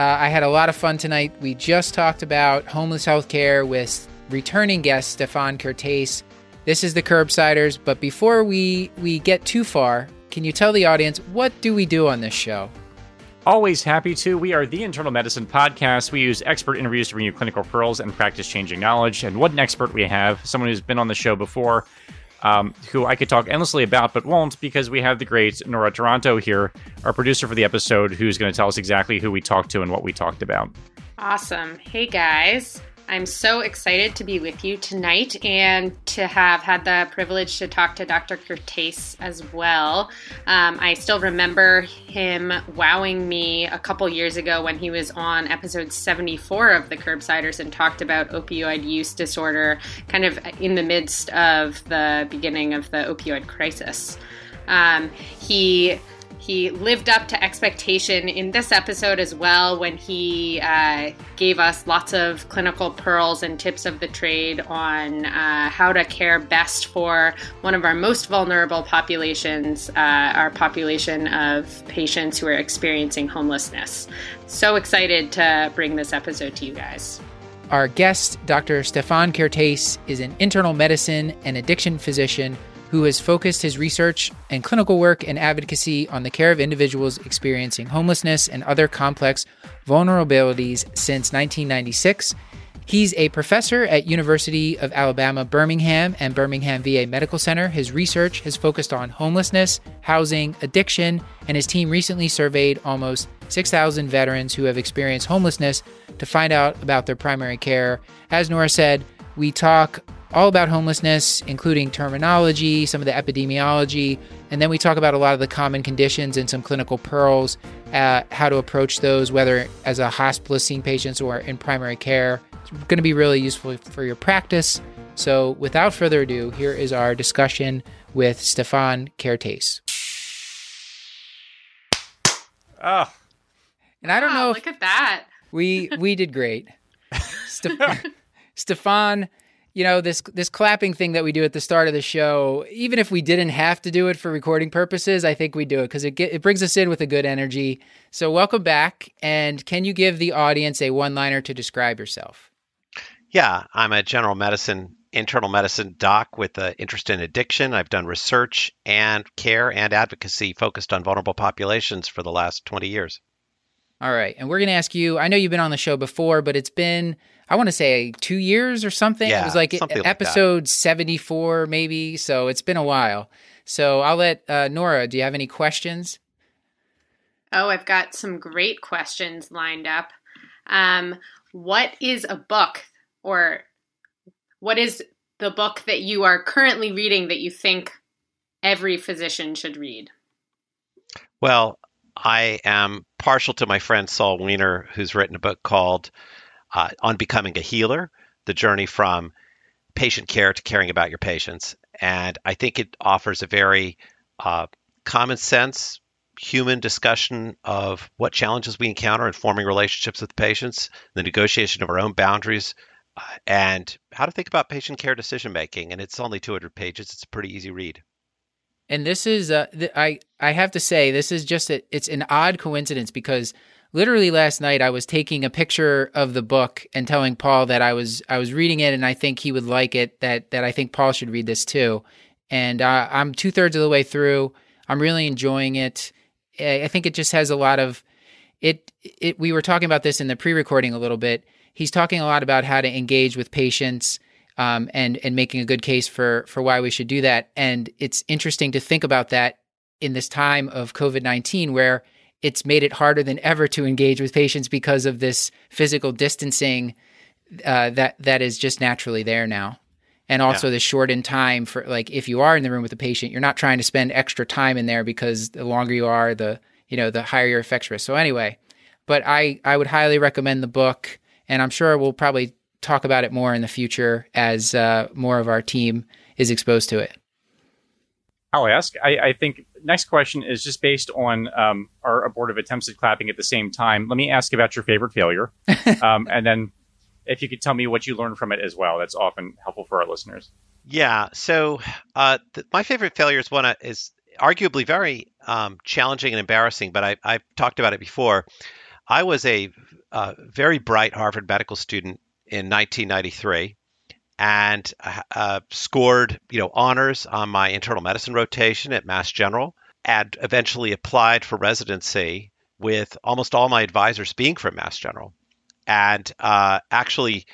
I had a lot of fun tonight. We just talked about homeless healthcare with returning guest Stefan Kertesz. This is the Curbsiders. But before we get too far, can you tell the audience, what do we do on this show? Always happy to. We are the Internal Medicine Podcast. We use expert interviews to bring you clinical pearls and practice-changing knowledge. And what an expert we have, someone who's been on the show before, who I could talk endlessly about but won't, because we have the great Nora Taranto here, our producer for the episode, who's going to tell us exactly who we talked to and what we talked about. Awesome. Hey, guys. I'm so excited to be with you tonight and to have had the privilege to talk to Dr. Kertesz as well. I still remember him wowing me a couple years ago when he was on episode 74 of the Curbsiders and talked about opioid use disorder, kind of in the midst of the beginning of the opioid crisis. He lived up to expectation in this episode as well when he gave us lots of clinical pearls and tips of the trade on how to care best for one of our most vulnerable populations, our population of patients who are experiencing homelessness. So excited to bring this episode to you guys. Our guest, Dr. Stefan Kertesz, is an internal medicine and addiction physician who has focused his research and clinical work and advocacy on the care of individuals experiencing homelessness and other complex vulnerabilities since 1996. He's a professor at University of Alabama, Birmingham, and Birmingham VA Medical Center. His research has focused on homelessness, housing, addiction, and his team recently surveyed almost 6,000 veterans who have experienced homelessness to find out about their primary care. As Nora said, we talk all about homelessness, including terminology, some of the epidemiology, and then we talk about a lot of the common conditions and some clinical pearls, how to approach those, whether as a hospice-seeing patients or in primary care. It's going to be really useful for your practice. So without further ado, here is our discussion with Stefan Kertesz. Oh. And I don't know. Look at that. We did great. Stefan, you know, this clapping thing that we do at the start of the show, even if we didn't have to do it for recording purposes, I think we do it because it brings us in with a good energy. So welcome back. And can you give the audience a one-liner to describe yourself? Yeah, I'm a general medicine, internal medicine doc with an interest in addiction. I've done research and care and advocacy focused on vulnerable populations for the last 20 years. All right. And we're going to ask you, I know you've been on the show before, but it's been, I want to say 2 years or something. Yeah, it was like episode 74 maybe. So it's been a while. So I'll let Nora, do you have any questions? Oh, I've got some great questions lined up. What is a book, or what is the book that you are currently reading that you think every physician should read? Well, I am partial to my friend Saul Weiner, who's written a book called On Becoming a Healer, The Journey from Patient Care to Caring About Your Patients. And I think it offers a very common sense, human discussion of what challenges we encounter in forming relationships with patients, the negotiation of our own boundaries, and how to think about patient care decision-making. And it's only 200 pages. It's a pretty easy read. And this is, I have to say, this is just, it's an odd coincidence because literally last night I was taking a picture of the book and telling Paul that I was reading it and I think he would like it, that I think Paul should read this too. And I'm 2/3 of the way through. I'm really enjoying it. I think it just has a lot of, we were talking about this in the pre-recording a little bit. He's talking a lot about how to engage with patients and making a good case for why we should do that. And it's interesting to think about that in this time of COVID-19 where it's made it harder than ever to engage with patients because of this physical distancing that is just naturally there now. And also The shortened time for, like, if you are in the room with a patient, you're not trying to spend extra time in there because the longer you are, the higher your infection risk. So anyway, But I would highly recommend the book, and I'm sure we'll probably talk about it more in the future as more of our team is exposed to it. I'll ask. I think next question is just based on our abortive attempts at clapping at the same time. Let me ask about your favorite failure. And then if you could tell me what you learned from it as well. That's often helpful for our listeners. Yeah. So my favorite failure is one is arguably very challenging and embarrassing, but I've talked about it before. I was a very bright Harvard medical student in 1993. And scored, honors on my internal medicine rotation at Mass General, and eventually applied for residency with almost all my advisors being from Mass General. And actually,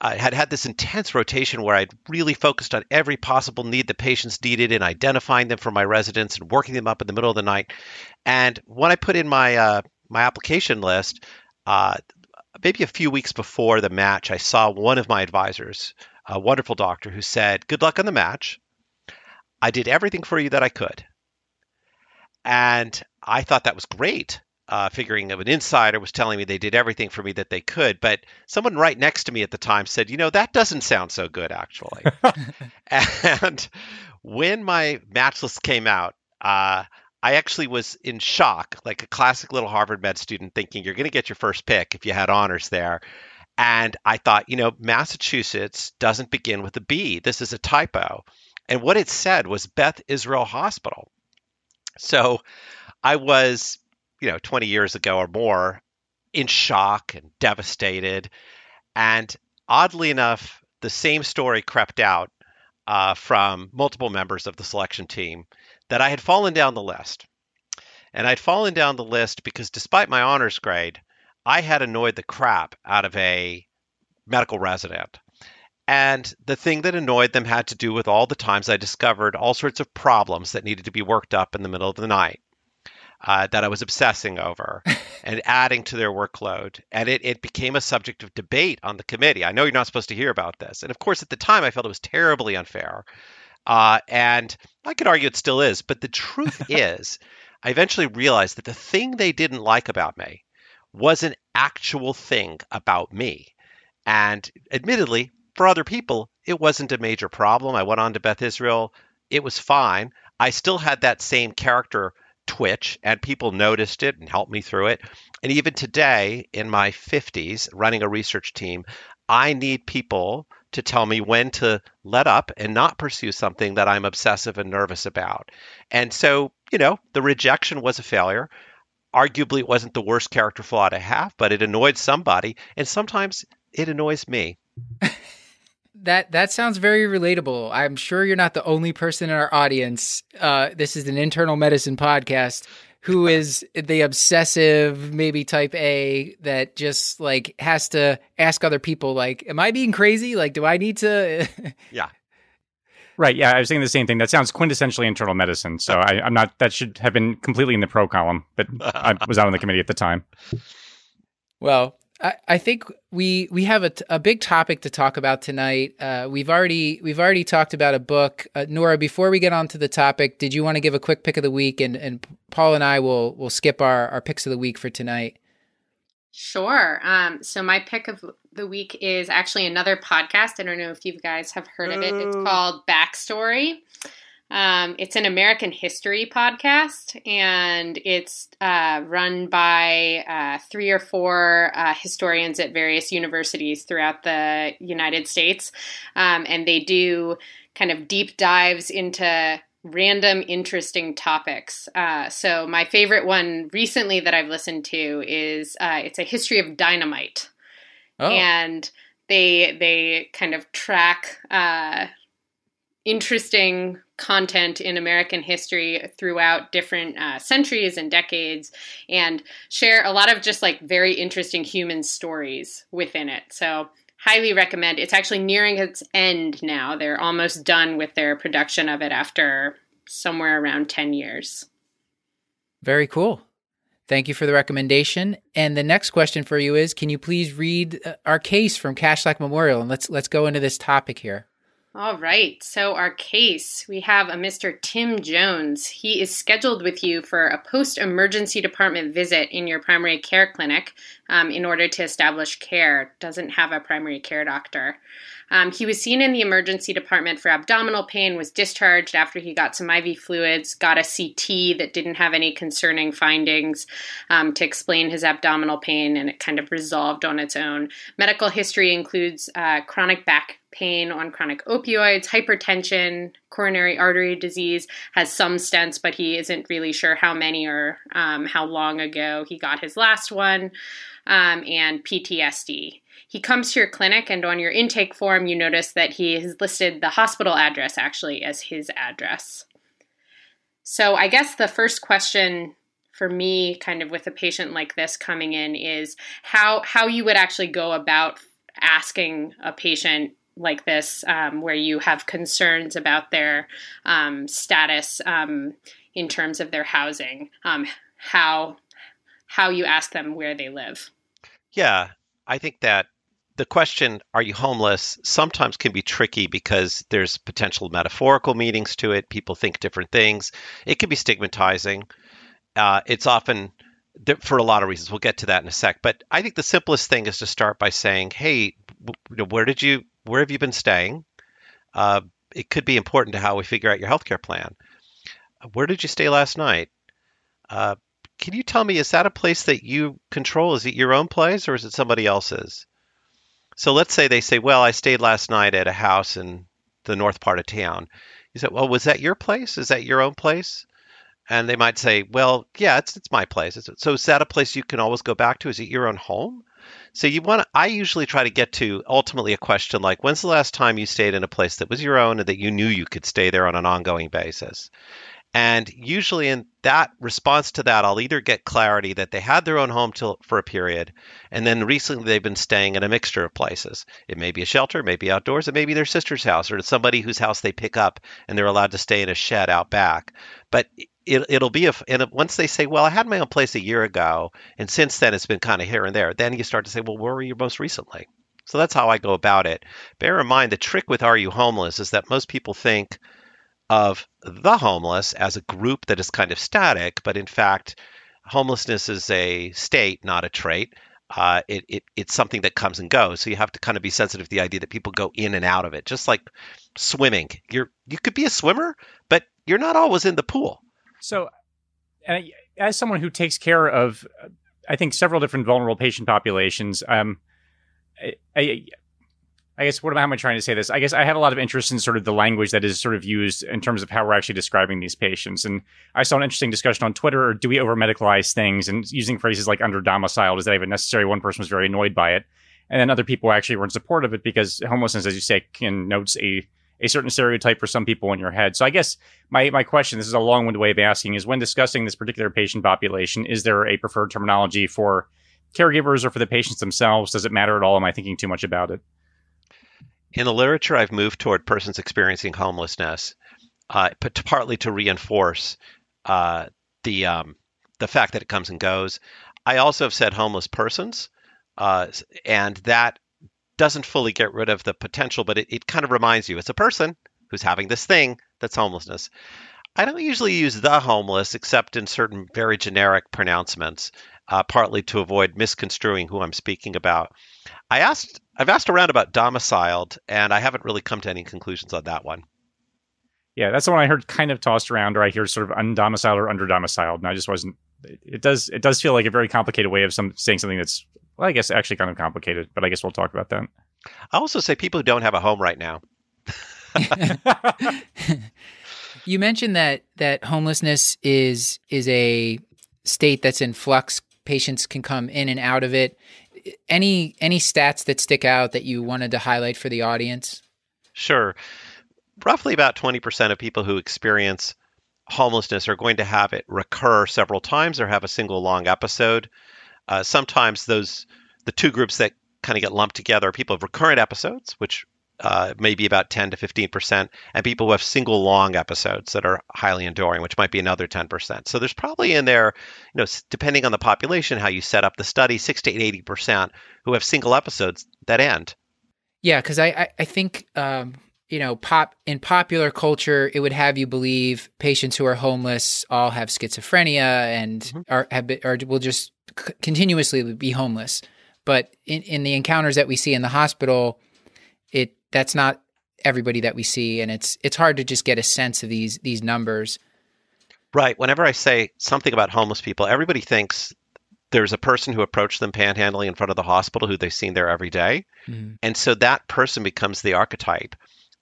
I had this intense rotation where I'd really focused on every possible need the patients needed and identifying them for my residents and working them up in the middle of the night. And when I put in my my application list, maybe a few weeks before the match, I saw one of my advisors, a wonderful doctor, who said, "Good luck on the match. I did everything for you that I could." And I thought that was great, figuring an insider was telling me they did everything for me that they could. But someone right next to me at the time said, that doesn't sound so good, actually. And when my match list came out, I actually was in shock, like a classic little Harvard med student thinking you're going to get your first pick if you had honors there. And I thought, Massachusetts doesn't begin with a B. This is a typo. And what it said was Beth Israel Hospital. So I was, 20 years ago or more, in shock and devastated. And oddly enough, the same story crept out from multiple members of the selection team that I had fallen down the list. And I'd fallen down the list because despite my honors grade, I had annoyed the crap out of a medical resident. And the thing that annoyed them had to do with all the times I discovered all sorts of problems that needed to be worked up in the middle of the night that I was obsessing over and adding to their workload. And it became a subject of debate on the committee. I know you're not supposed to hear about this. And of course, at the time, I felt it was terribly unfair. And I could argue it still is, but the truth is, I eventually realized that the thing they didn't like about me was an actual thing about me. And admittedly, for other people, it wasn't a major problem. I went on to Beth Israel. It was fine. I still had that same character twitch, and people noticed it and helped me through it. And even today, in my 50s, running a research team, I need people to tell me when to let up and not pursue something that I'm obsessive and nervous about. And so, the rejection was a failure. Arguably, it wasn't the worst character flaw to have, but it annoyed somebody. And sometimes it annoys me. That sounds very relatable. I'm sure you're not the only person in our audience. This is an internal medicine podcast who is the obsessive, maybe type A, that just has to ask other people, am I being crazy? Do I need to? Yeah. Right. Yeah. I was saying the same thing. That sounds quintessentially internal medicine. So I'm not, that should have been completely in the pro column, but I was out on the committee at the time. Well, I think we have a big topic to talk about tonight. We've already talked about a book. Nora, before we get on to the topic, did you want to give a quick pick of the week, and Paul and I will skip our picks of the week for tonight? Sure. So my pick of the week is actually another podcast. I don't know if you guys have heard of it. It's called Backstory. It's an American history podcast, and it's run by 3 or 4 historians at various universities throughout the United States, and they do kind of deep dives into random interesting topics. So my favorite one recently that I've listened to is it's a history of dynamite. Oh. And they kind of track interesting content in American history throughout different centuries and decades, and share a lot of just very interesting human stories within it. So highly recommend. It's actually nearing its end now. They're almost done with their production of it after somewhere around 10 years. Very cool. Thank you for the recommendation. And the next question for you is, can you please read our case from Kashlak Memorial? And let's go into this topic here. All right. So our case, we have a Mr. Tim Jones. He is scheduled with you for a post-emergency department visit in your primary care clinic in order to establish care. Doesn't have a primary care doctor. He was seen in the emergency department for abdominal pain, was discharged after he got some IV fluids, got a CT that didn't have any concerning findings to explain his abdominal pain, and it kind of resolved on its own. Medical history includes chronic back pain on chronic opioids, hypertension, coronary artery disease, has some stents, but he isn't really sure how many or how long ago he got his last one, and PTSD. He comes to your clinic, and on your intake form, you notice that he has listed the hospital address actually as his address. So I guess the first question for me, kind of with a patient like this coming in, is how you would actually go about asking a patient like this, where you have concerns about their status in terms of their housing, how you ask them where they live. Yeah, I think that the question, are you homeless, sometimes can be tricky because there's potential metaphorical meanings to it. People think different things. It can be stigmatizing. It's often for a lot of reasons. We'll get to that in a sec. But I think the simplest thing is to start by saying, hey, where have you been staying? It could be important to how we figure out your healthcare plan. Where did you stay last night? Can you tell me, is that a place that you control? Is it your own place or is it somebody else's? So let's say they say, well, I stayed last night at a house in the north part of town. You say, well, was that your place? Is that your own place? And they might say, well, yeah, it's my place. So is that a place you can always go back to? Is it your own home? So I usually try to get to ultimately a question like, when's the last time you stayed in a place that was your own and that you knew you could stay there on an ongoing basis? And usually in that response to that, I'll either get clarity that they had their own home for a period, and then recently they've been staying in a mixture of places. It may be a shelter, maybe outdoors, it may be their sister's house, or it's somebody whose house they pick up and they're allowed to stay in a shed out back. But it'll be and once they say, well, I had my own place a year ago, and since then it's been kind of here and there, then you start to say, well, where were you most recently? So that's how I go about it. Bear in mind, the trick with Are You Homeless is that most people think of the homeless as a group that is kind of static, but in fact, homelessness is a state, not a trait. It's something that comes and goes. So you have to kind of be sensitive to the idea that people go in and out of it, just like swimming. You could be a swimmer, but you're not always in the pool. So as someone who takes care of, I think, several different vulnerable patient populations, I guess, how am I trying to say this? I guess I have a lot of interest in sort of the language that is sort of used in terms of how we're actually describing these patients. And I saw an interesting discussion on Twitter, do we over-medicalize things? And using phrases like under-domiciled is that even necessary? One person was very annoyed by it. And then other people actually were in support of it because homelessness, as you say, connotes a certain stereotype for some people in your head. So I guess my question, this is a long-winded way of asking, is when discussing this particular patient population, is there a preferred terminology for caregivers or for the patients themselves? Does it matter at all? Am I thinking too much about it? In the literature, I've moved toward persons experiencing homelessness, but partly to reinforce the fact that it comes and goes. I also have said homeless persons, and that doesn't fully get rid of the potential, but it kind of reminds you it's a person who's having this thing that's homelessness. I don't usually use the homeless except in certain very generic pronouncements, partly to avoid misconstruing who I'm speaking about. I've asked around about domiciled, and I haven't really come to any conclusions on that one. Yeah, that's the one I heard kind of tossed around, or I hear sort of undomiciled or underdomiciled, and I just wasn't. It does feel like a very complicated way of saying something that's, well, I guess actually kind of complicated, but I guess we'll talk about that. I also say people who don't have a home right now. You mentioned that homelessness is a state that's in flux. Patients can come in and out of it. Any stats that stick out that you wanted to highlight for the audience? Sure. Roughly about 20% of people who experience homelessness are going to have it recur several times or have a single long episode. Sometimes the two groups that kind of get lumped together are people with recurrent episodes, which may be about 10 to 15%, and people who have single long episodes that are highly enduring, which might be another 10%. So there's probably in there, depending on the population, how you set up the study, 60 to 80% who have single episodes that end. Yeah, because I think you know, in popular culture, it would have you believe patients who are homeless all have schizophrenia and will just continuously be homeless. But in the encounters that we see in the hospital, that's not everybody that we see, and it's hard to just get a sense of these numbers. Right. Whenever I say something about homeless people, everybody thinks there's a person who approached them panhandling in front of the hospital who they've seen there every day. Mm-hmm. And so that person becomes the archetype.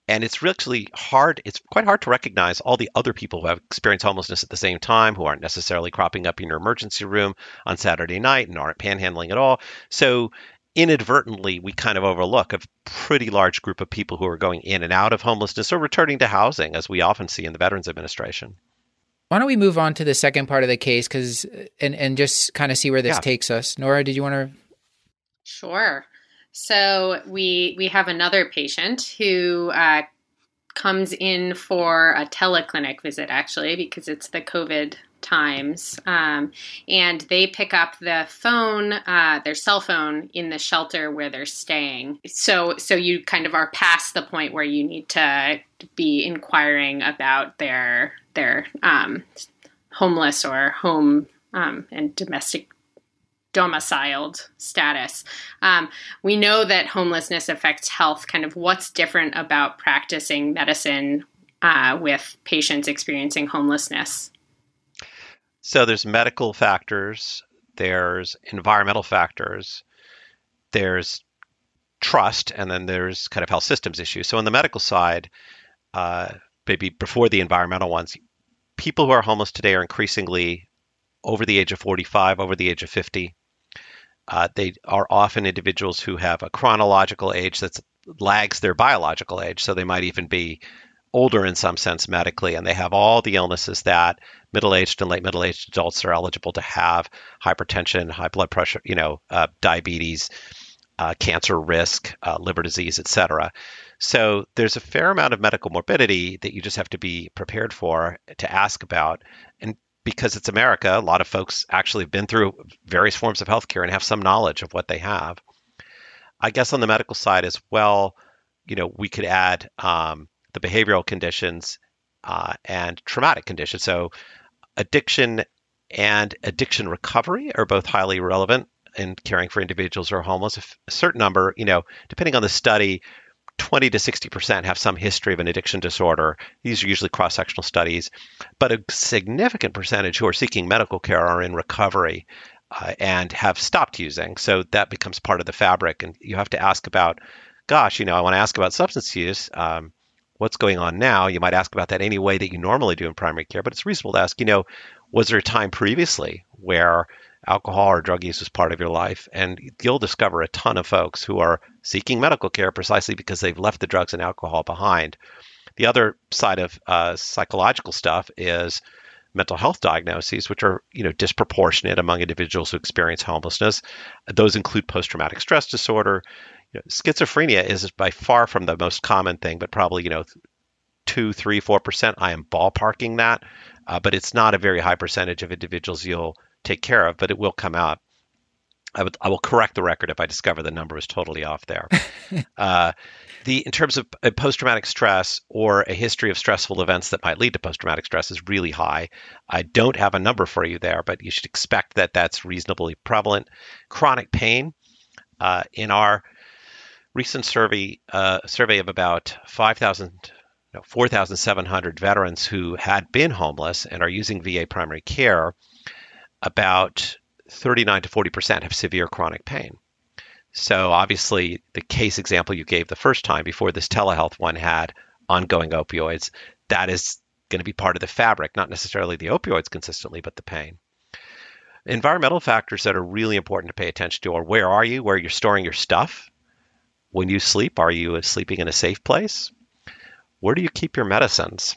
And it's really hard. It's quite hard to recognize all the other people who have experienced homelessness at the same time, who aren't necessarily cropping up in your emergency room on Saturday night and aren't panhandling at all. So inadvertently, we kind of overlook a pretty large group of people who are going in and out of homelessness or returning to housing, as we often see in the Veterans Administration. Why don't we move on to the second part of the case, and just kind of see where this takes us. Nora, did you want to? Sure. So we have another patient who comes in for a teleclinic visit, actually, because it's the COVID times. And they pick up the phone, their cell phone, in the shelter where they're staying. So you kind of are past the point where you need to be inquiring about their homeless or home and domestic domiciled status. We know that homelessness affects health. Kind of what's different about practicing medicine with patients experiencing homelessness? So there's medical factors, there's environmental factors, there's trust, and then there's kind of health systems issues. So on the medical side, maybe before the environmental ones, people who are homeless today are increasingly over the age of 45, over the age of 50. They are often individuals who have a chronological age that lags their biological age. So they might even be older in some sense medically, and they have all the illnesses that middle-aged and late middle-aged adults are eligible to have: hypertension, high blood pressure, diabetes, cancer risk, liver disease, et cetera. So there's a fair amount of medical morbidity that you just have to be prepared for, to ask about. And because it's America, a lot of folks actually have been through various forms of healthcare and have some knowledge of what they have. I guess on the medical side as well, we could add the behavioral conditions and traumatic conditions. So addiction and addiction recovery are both highly relevant in caring for individuals who are homeless. A certain number, depending on the study, 20 to 60% have some history of an addiction disorder. These are usually cross-sectional studies, but a significant percentage who are seeking medical care are in recovery and have stopped using. So that becomes part of the fabric. And you have to ask about, I want to ask about substance use. What's going on now? You might ask about that any way that you normally do in primary care, but it's reasonable to ask, was there a time previously where alcohol or drug use was part of your life? And you'll discover a ton of folks who are seeking medical care precisely because they've left the drugs and alcohol behind. The other side of psychological stuff is mental health diagnoses, which are disproportionate among individuals who experience homelessness. Those include post-traumatic stress disorder. Schizophrenia is by far from the most common thing, but probably 2, 3, 4%. I am ballparking that, but it's not a very high percentage of individuals you'll take care of, but it will come out. I will correct the record if I discover the number is totally off there. In terms of post-traumatic stress or a history of stressful events that might lead to post-traumatic stress is really high. I don't have a number for you there, but you should expect that that's reasonably prevalent. Chronic pain. In our recent survey of about 4,700 veterans who had been homeless and are using VA primary care, about 39 to 40% have severe chronic pain. So obviously the case example you gave the first time before this telehealth one had ongoing opioids. That is going to be part of the fabric, not necessarily the opioids consistently, but the pain. Environmental factors that are really important to pay attention to are: where are you? Where you're storing your stuff? When you sleep, are you sleeping in a safe place? Where do you keep your medicines?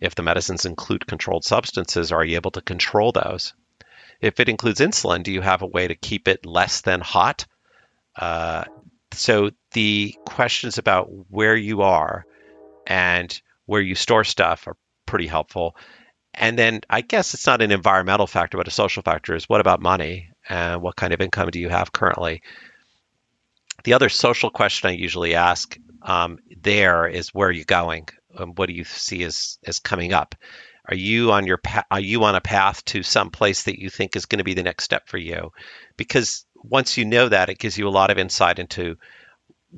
If the medicines include controlled substances, are you able to control those? If it includes insulin, do you have a way to keep it less than hot? So the questions about where you are and where you store stuff are pretty helpful. And then I guess it's not an environmental factor, but a social factor is: what about money? And what kind of income do you have currently? The other social question I usually ask there is where you're going. What do you see as coming up? Are you on a path to some place that you think is going to be the next step for you? Because once you know that, it gives you a lot of insight into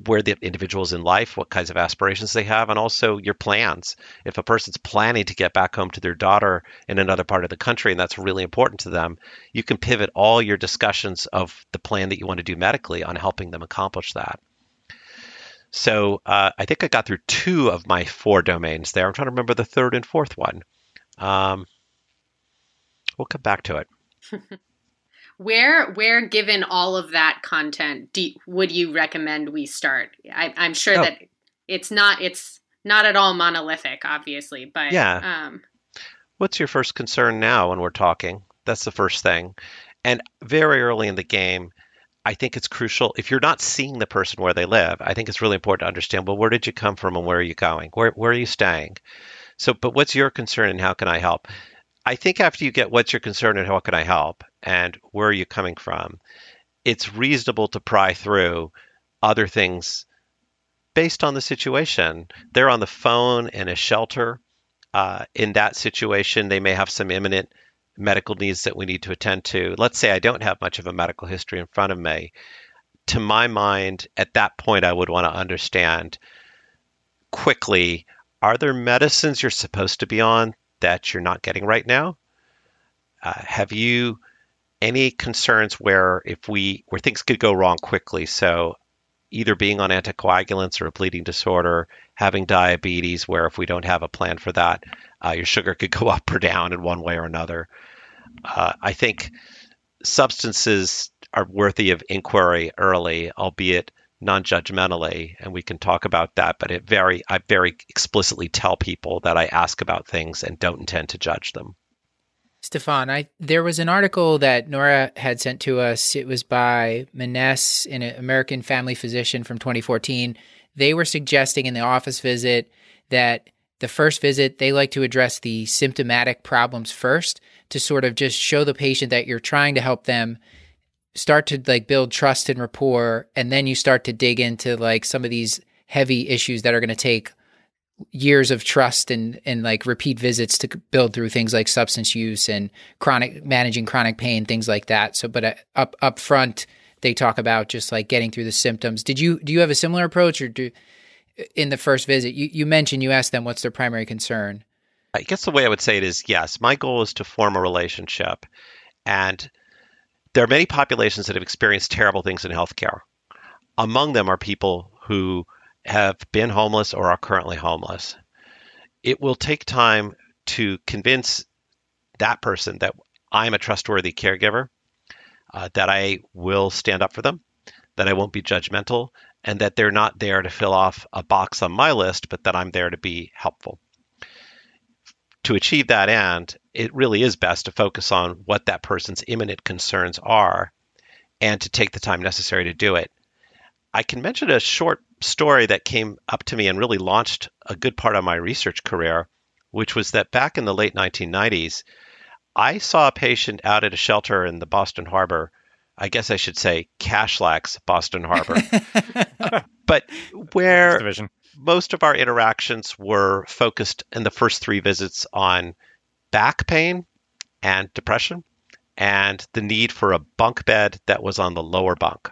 where the individual is in life, what kinds of aspirations they have, and also your plans. If a person's planning to get back home to their daughter in another part of the country, and that's really important to them, you can pivot all your discussions of the plan that you want to do medically on helping them accomplish that. So I think I got through two of my four domains there. I'm trying to remember the third and fourth one. We'll come back to it. Where, given all of that content, would you recommend we start? I'm sure that it's not at all monolithic, obviously, but yeah. What's your first concern now when we're talking? That's the first thing. And very early in the game, I think it's crucial. If you're not seeing the person where they live, I think it's really important to understand, well, where did you come from and where are you going? Where are you staying? So, but what's your concern and how can I help? I think after you get what's your concern and how can I help and where are you coming from, it's reasonable to pry through other things based on the situation. They're on the phone in a shelter. In that situation, they may have some imminent medical needs that we need to attend to. Let's say I don't have much of a medical history in front of me. To my mind, at that point, I would want to understand quickly, are there medicines you're supposed to be on that you're not getting right now? Have you any concerns where things could go wrong quickly? So either being on anticoagulants or a bleeding disorder, having diabetes, where if we don't have a plan for that, your sugar could go up or down in one way or another. I think substances are worthy of inquiry early, albeit non-judgmentally, and we can talk about that, but I very explicitly tell people that I ask about things and don't intend to judge them. Stefan, there was an article that Nora had sent to us. It was by Maness, an American family physician from 2014. They were suggesting in the office visit that the first visit, they like to address the symptomatic problems first to sort of just show the patient that you're trying to help them, start to like build trust and rapport, and then you start to dig into like some of these heavy issues that are going to take years of trust and like repeat visits to build through, things like substance use and managing chronic pain, things like that. So, but up front, they talk about just like getting through the symptoms. Do you have a similar approach, or in the first visit, you mentioned you asked them what's their primary concern? I guess the way I would say it is, yes, my goal is to form a relationship. And there are many populations that have experienced terrible things in healthcare. Among them are people who have been homeless or are currently homeless. It will take time to convince that person that I'm a trustworthy caregiver, that I will stand up for them, that I won't be judgmental, and that they're not there to fill off a box on my list, but that I'm there to be helpful. To achieve that end, it really is best to focus on what that person's imminent concerns are and to take the time necessary to do it. I can mention a short story that came up to me and really launched a good part of my research career, which was that back in the late 1990s, I saw a patient out at a shelter in the Boston Harbor. I guess I should say Kashlak's Boston Harbor, but where most of our interactions were focused in the first three visits on back pain and depression and the need for a bunk bed that was on the lower bunk.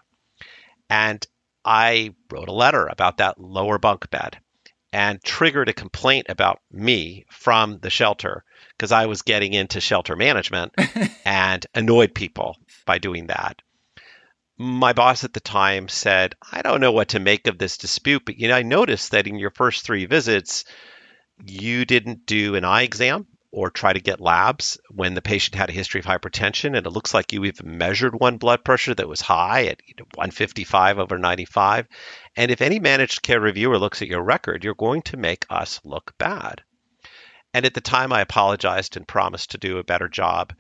And I wrote a letter about that lower bunk bed and triggered a complaint about me from the shelter because I was getting into shelter management and annoyed people by doing that. My boss at the time said, I don't know what to make of this dispute, but I noticed that in your first three visits, you didn't do an eye exam or try to get labs when the patient had a history of hypertension. And it looks like you even measured one blood pressure that was high at 155/95. And if any managed care reviewer looks at your record, you're going to make us look bad. And at the time, I apologized and promised to do a better job.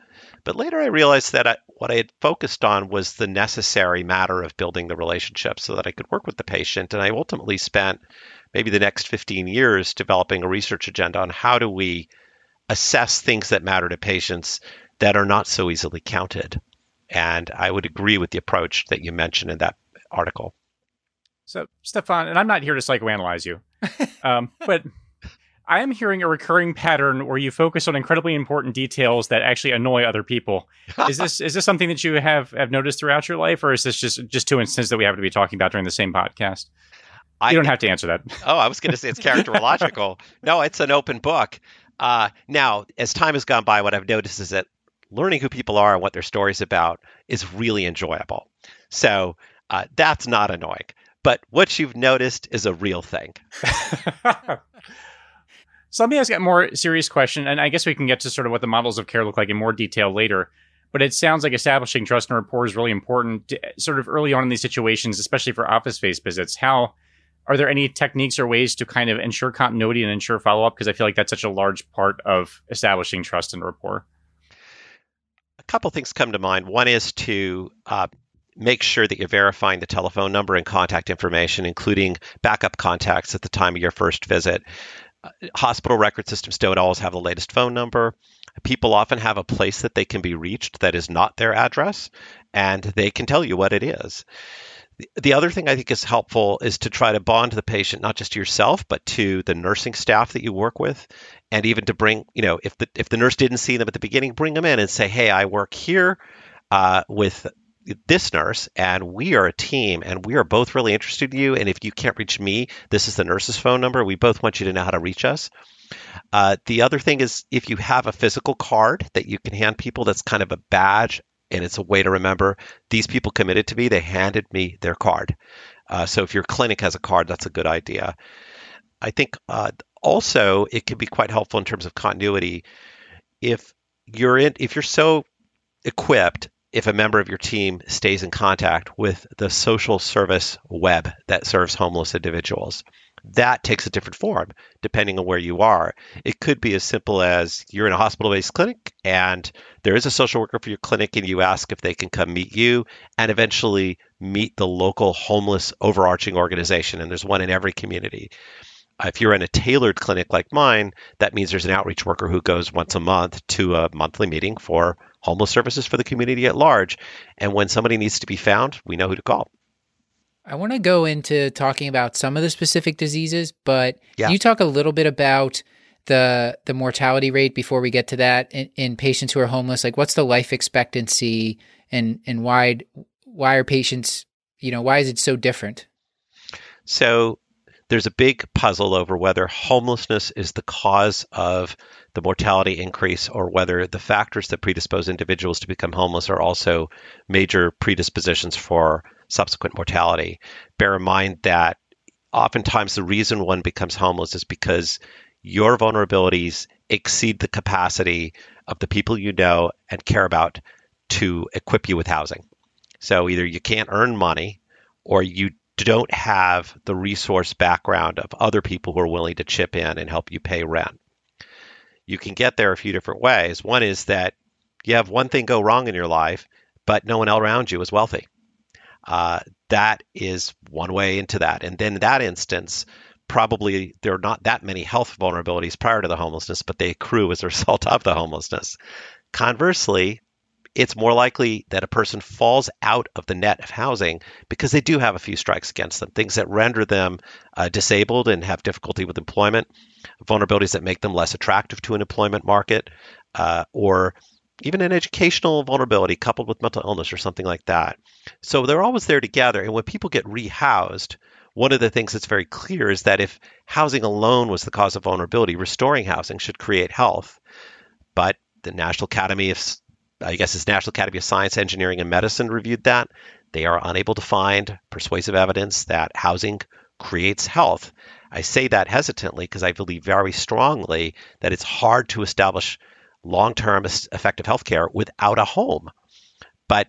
But later, I realized that what I had focused on was the necessary matter of building the relationship so that I could work with the patient. And I ultimately spent maybe the next 15 years developing a research agenda on how do we assess things that matter to patients that are not so easily counted. And I would agree with the approach that you mentioned in that article. So, Stefan, and I'm not here to psychoanalyze you, but I am hearing a recurring pattern where you focus on incredibly important details that actually annoy other people. Is this something that you have noticed throughout your life, or is this just two instances that we happen to be talking about during the same podcast? You don't have to answer that. Oh, I was going to say it's characterological. No, it's an open book. Now, as time has gone by, what I've noticed is that learning who people are and what their story's about is really enjoyable. So that's not annoying. But what you've noticed is a real thing. So let me ask a more serious question, and I guess we can get to sort of what the models of care look like in more detail later. But it sounds like establishing trust and rapport is really important sort of early on in these situations, especially for office-based visits. Are there any techniques or ways to kind of ensure continuity and ensure follow-up? Because I feel like that's such a large part of establishing trust and rapport. A couple things come to mind. One is to make sure that you're verifying the telephone number and contact information, including backup contacts at the time of your first visit. Hospital record systems don't always have the latest phone number. People often have a place that they can be reached that is not their address, and they can tell you what it is. The other thing I think is helpful is to try to bond the patient, not just to yourself, but to the nursing staff that you work with, and even to bring, if the nurse didn't see them at the beginning, bring them in and say, hey, I work here with this nurse, and we are a team, and we are both really interested in you, and if you can't reach me, this is the nurse's phone number. We both want you to know how to reach us. The other thing is, if you have a physical card that you can hand people, that's kind of a badge, and it's a way to remember, these people committed to me, they handed me their card. So if your clinic has a card, that's a good idea. I think also it can be quite helpful in terms of continuity. If you're so equipped, if a member of your team stays in contact with the social service web that serves homeless individuals, that takes a different form depending on where you are. It could be as simple as you're in a hospital-based clinic and there is a social worker for your clinic and you ask if they can come meet you and eventually meet the local homeless overarching organization. And there's one in every community. If you're in a tailored clinic like mine, that means there's an outreach worker who goes once a month to a monthly meeting for homeless services for the community at large. And when somebody needs to be found, we know who to call. I want to go into talking about some of the specific diseases, but Can you talk a little bit about the mortality rate before we get to that in patients who are homeless? Like, what's the life expectancy and why are patients, why is it so different? So there's a big puzzle over whether homelessness is the cause of the mortality increase or whether the factors that predispose individuals to become homeless are also major predispositions for subsequent mortality. Bear in mind that oftentimes the reason one becomes homeless is because your vulnerabilities exceed the capacity of the people you know and care about to equip you with housing. So either you can't earn money or you don't have the resource background of other people who are willing to chip in and help you pay rent. You can get there a few different ways. One is that you have one thing go wrong in your life, but no one around you is wealthy. That is one way into that. And then in that instance, probably there are not that many health vulnerabilities prior to the homelessness, but they accrue as a result of the homelessness. Conversely, it's more likely that a person falls out of the net of housing because they do have a few strikes against them, things that render them disabled and have difficulty with employment, vulnerabilities that make them less attractive to an employment market, or even an educational vulnerability coupled with mental illness or something like that. So they're always there together. And when people get rehoused, one of the things that's very clear is that if housing alone was the cause of vulnerability, restoring housing should create health. But the National Academy of Science, Engineering, and Medicine reviewed that. They are unable to find persuasive evidence that housing creates health. I say that hesitantly because I believe very strongly that it's hard to establish long-term effective healthcare without a home. But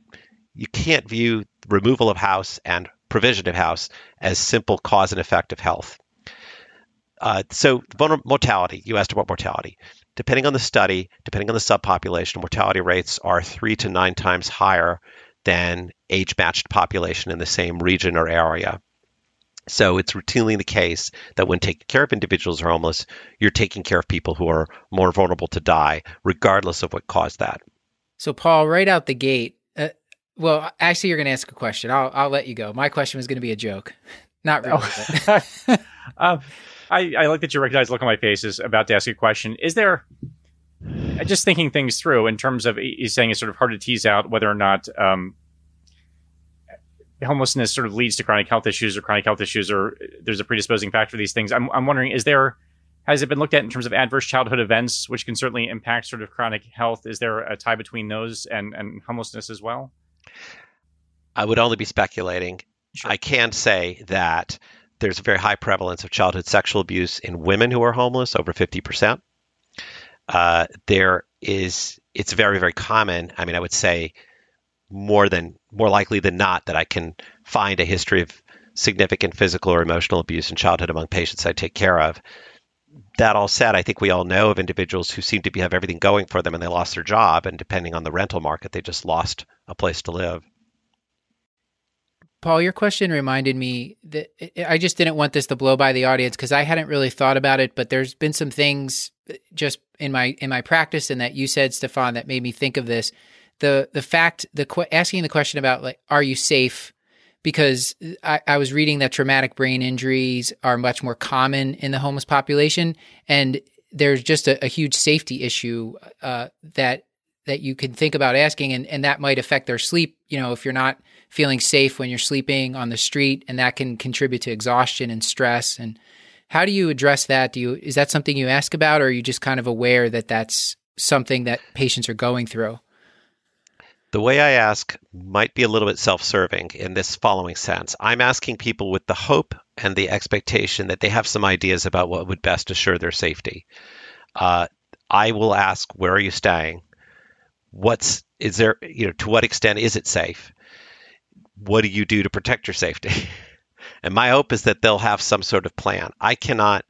you can't view removal of house and provision of house as simple cause and effect of health. So mortality, you asked about mortality. Depending on the study, depending on the subpopulation, mortality rates are 3 to 9 times higher than age-matched population in the same region or area. So it's routinely the case that when taking care of individuals who are homeless, you're taking care of people who are more vulnerable to die, regardless of what caused that. So Paul, right out the gate, well, actually, you're going to ask a question. I'll let you go. My question was going to be a joke. Not really. I like that you recognize the look on my face is about to ask you a question. Is there, just thinking things through in terms of, he's saying it's sort of hard to tease out whether or not homelessness sort of leads to chronic health issues, or chronic health issues, or there's a predisposing factor for these things. I'm wondering, has it been looked at in terms of adverse childhood events, which can certainly impact sort of chronic health? Is there a tie between those and homelessness as well? I would only be speculating. Sure. I can say that there's a very high prevalence of childhood sexual abuse in women who are homeless, over 50%. It's very, very common. I mean, I would say more likely than not that I can find a history of significant physical or emotional abuse in childhood among patients I take care of. That all said, I think we all know of individuals who seem to have everything going for them and they lost their job, and depending on the rental market, they just lost a place to live. Paul, your question reminded me that I just didn't want this to blow by the audience because I hadn't really thought about it, but there's been some things just in my practice and that you said, Stefan, that made me think of this. Asking the question about, like, are you safe? Because I was reading that traumatic brain injuries are much more common in the homeless population, and there's just a huge safety issue that you can think about asking, and that might affect their sleep. You know, if you're not feeling safe when you're sleeping on the street, and that can contribute to exhaustion and stress. And how do you address that? Is that something you ask about, or are you just kind of aware that that's something that patients are going through? The way I ask might be a little bit self-serving in this following sense. I'm asking people with the hope and the expectation that they have some ideas about what would best assure their safety. I will ask, where are you staying? To what extent is it safe? What do you do to protect your safety? And my hope is that they'll have some sort of plan. I cannot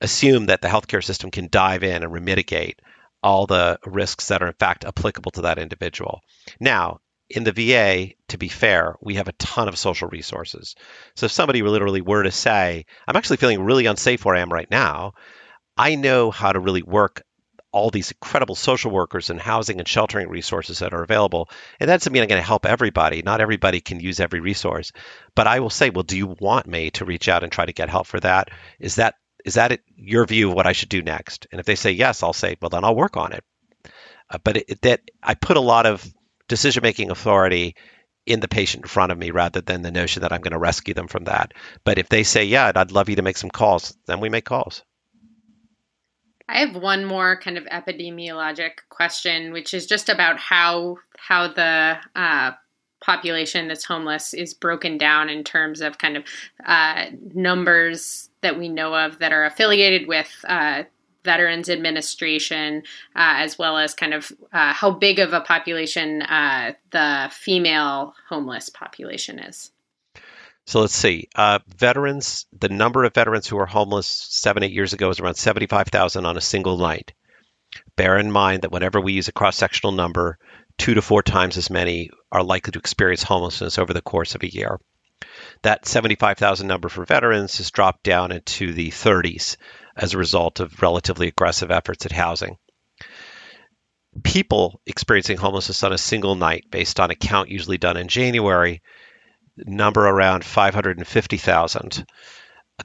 assume that the healthcare system can dive in and mitigate all the risks that are in fact applicable to that individual. Now, in the VA, to be fair, we have a ton of social resources. So if somebody literally were to say, I'm actually feeling really unsafe where I am right now, I know how to really work all these incredible social workers and housing and sheltering resources that are available. And that doesn't mean I'm going to help everybody. Not everybody can use every resource. But I will say, well, do you want me to reach out and try to get help for that? Is that your view of what I should do next? And if they say yes, I'll say, well, then I'll work on it. But I put a lot of decision-making authority in the patient in front of me rather than the notion that I'm going to rescue them from that. But if they say, yeah, I'd love you to make some calls, then we make calls. I have one more kind of epidemiologic question, which is just about how the population that's homeless is broken down in terms of kind of numbers that we know of that are affiliated with Veterans Administration, as well as kind of how big of a population the female homeless population is. So let's see. Veterans, the number of veterans who were homeless 7-8 years ago was around 75,000 on a single night. Bear in mind that whenever we use a cross-sectional number, 2 to 4 times as many are likely to experience homelessness over the course of a year. That 75,000 number for veterans has dropped down into the 30s as a result of relatively aggressive efforts at housing. People experiencing homelessness on a single night, based on a count usually done in January, number around 550,000.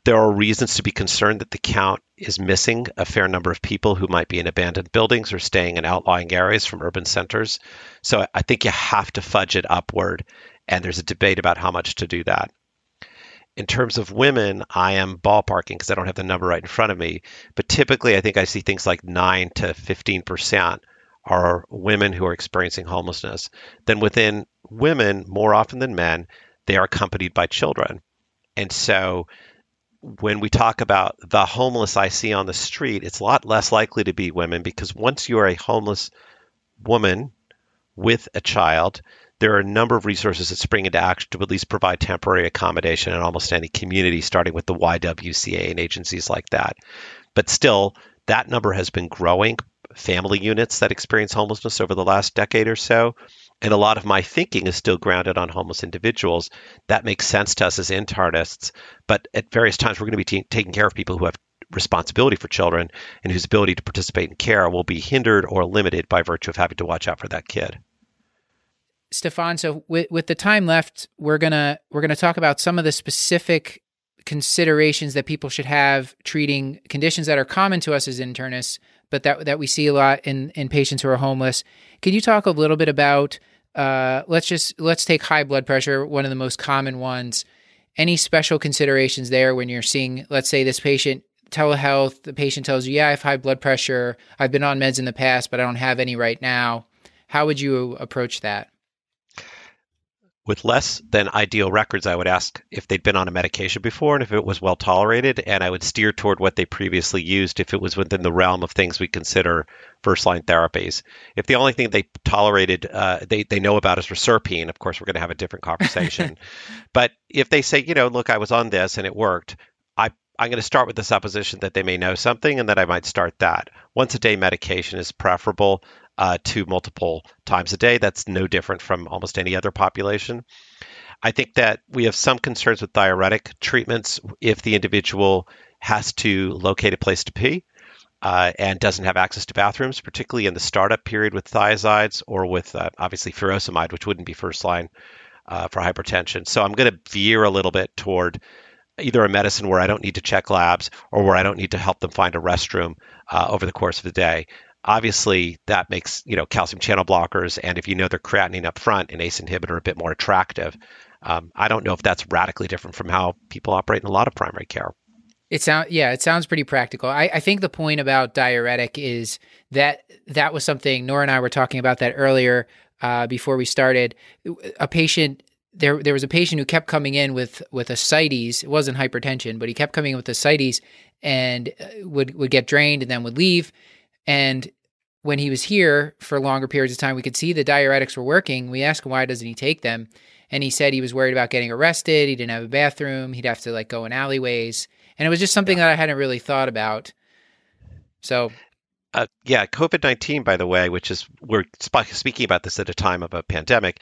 There are reasons to be concerned that the count is missing a fair number of people who might be in abandoned buildings or staying in outlying areas from urban centers. So I think you have to fudge it upward, and there's a debate about how much to do that. In terms of women, I am ballparking because I don't have the number right in front of me, but typically I think I see things like 9 to 15% are women who are experiencing homelessness. Then within women, more often than men, they are accompanied by children. And so when we talk about the homeless I see on the street, it's a lot less likely to be women, because once you are a homeless woman with a child, there are a number of resources that spring into action to at least provide temporary accommodation in almost any community, starting with the YWCA and agencies like that. But still, that number has been growing. Family units that experience homelessness over the last decade or so. And a lot of my thinking is still grounded on homeless individuals. That makes sense to us as internists, but at various times we're going to be taking care of people who have responsibility for children and whose ability to participate in care will be hindered or limited by virtue of having to watch out for that kid. Stefan, so with the time left, we're gonna talk about some of the specific considerations that people should have treating conditions that are common to us as internists, but that we see a lot in patients who are homeless. Can you talk a little bit about let's take high blood pressure, one of the most common ones. Any special considerations there when you're seeing, let's say, this patient, telehealth, the patient tells you, yeah, I have high blood pressure. I've been on meds in the past, but I don't have any right now. How would you approach that? With less than ideal records, I would ask if they'd been on a medication before and if it was well tolerated, and I would steer toward what they previously used if it was within the realm of things we consider first-line therapies. If the only thing they tolerated, they know about is reserpine, of course, we're going to have a different conversation. But if they say, you know, look, I was on this and it worked, I'm going to start with the supposition that they may know something and that I might start that. Once-a-day medication is preferable to multiple times a day. That's no different from almost any other population. I think that we have some concerns with diuretic treatments if the individual has to locate a place to pee and doesn't have access to bathrooms, particularly in the startup period with thiazides or with obviously furosemide, which wouldn't be first line for hypertension. So I'm going to veer a little bit toward either a medicine where I don't need to check labs or where I don't need to help them find a restroom over the course of the day. Obviously, that makes, you know, calcium channel blockers, and if you know they're creatinine up front, an ACE inhibitor a bit more attractive. I don't know if that's radically different from how people operate in a lot of primary care. It sounds pretty practical. I think the point about diuretic is that was something Nora and I were talking about that earlier before we started. A patient. There was a patient who kept coming in with ascites. It wasn't hypertension, but he kept coming in with ascites and would get drained and then would leave. And when he was here for longer periods of time, we could see the diuretics were working. We asked him, why doesn't he take them? And he said he was worried about getting arrested. He didn't have a bathroom. He'd have to like go in alleyways. And it was just something that I hadn't really thought about. So... COVID-19, by the way, which is, we're speaking about this at a time of a pandemic,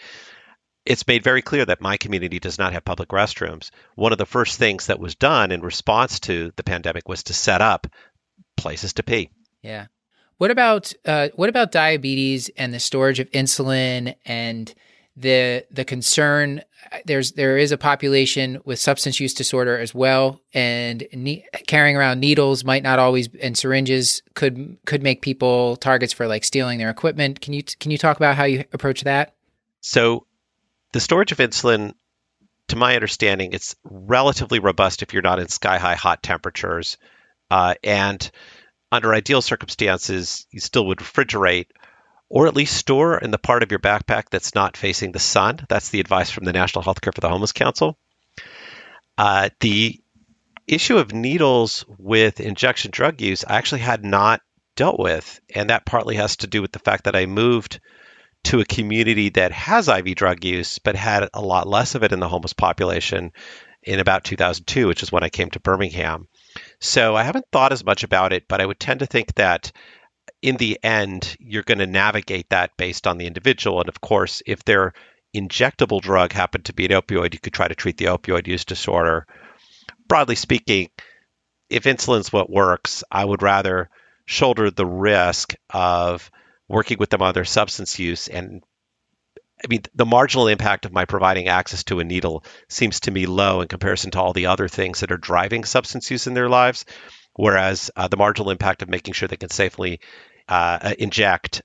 it's made very clear that my community does not have public restrooms. One of the first things that was done in response to the pandemic was to set up places to pee. Yeah. What about diabetes and the storage of insulin and the concern? There is a population with substance use disorder as well, and carrying around needles might not always, and syringes could make people targets for like stealing their equipment. Can you talk about how you approach that? So, the storage of insulin, to my understanding, it's relatively robust if you're not in sky-high hot temperatures. And under ideal circumstances, you still would refrigerate or at least store in the part of your backpack that's not facing the sun. That's the advice from the National Healthcare for the Homeless Council. The issue of needles with injection drug use, I actually had not dealt with. And that partly has to do with the fact that I moved to a community that has IV drug use, but had a lot less of it in the homeless population in about 2002, which is when I came to Birmingham. So I haven't thought as much about it, but I would tend to think that in the end, you're going to navigate that based on the individual. And of course, if their injectable drug happened to be an opioid, you could try to treat the opioid use disorder. Broadly speaking, if insulin's what works, I would rather shoulder the risk of working with them on their substance use. And I mean, the marginal impact of my providing access to a needle seems to me low in comparison to all the other things that are driving substance use in their lives. Whereas the marginal impact of making sure they can safely inject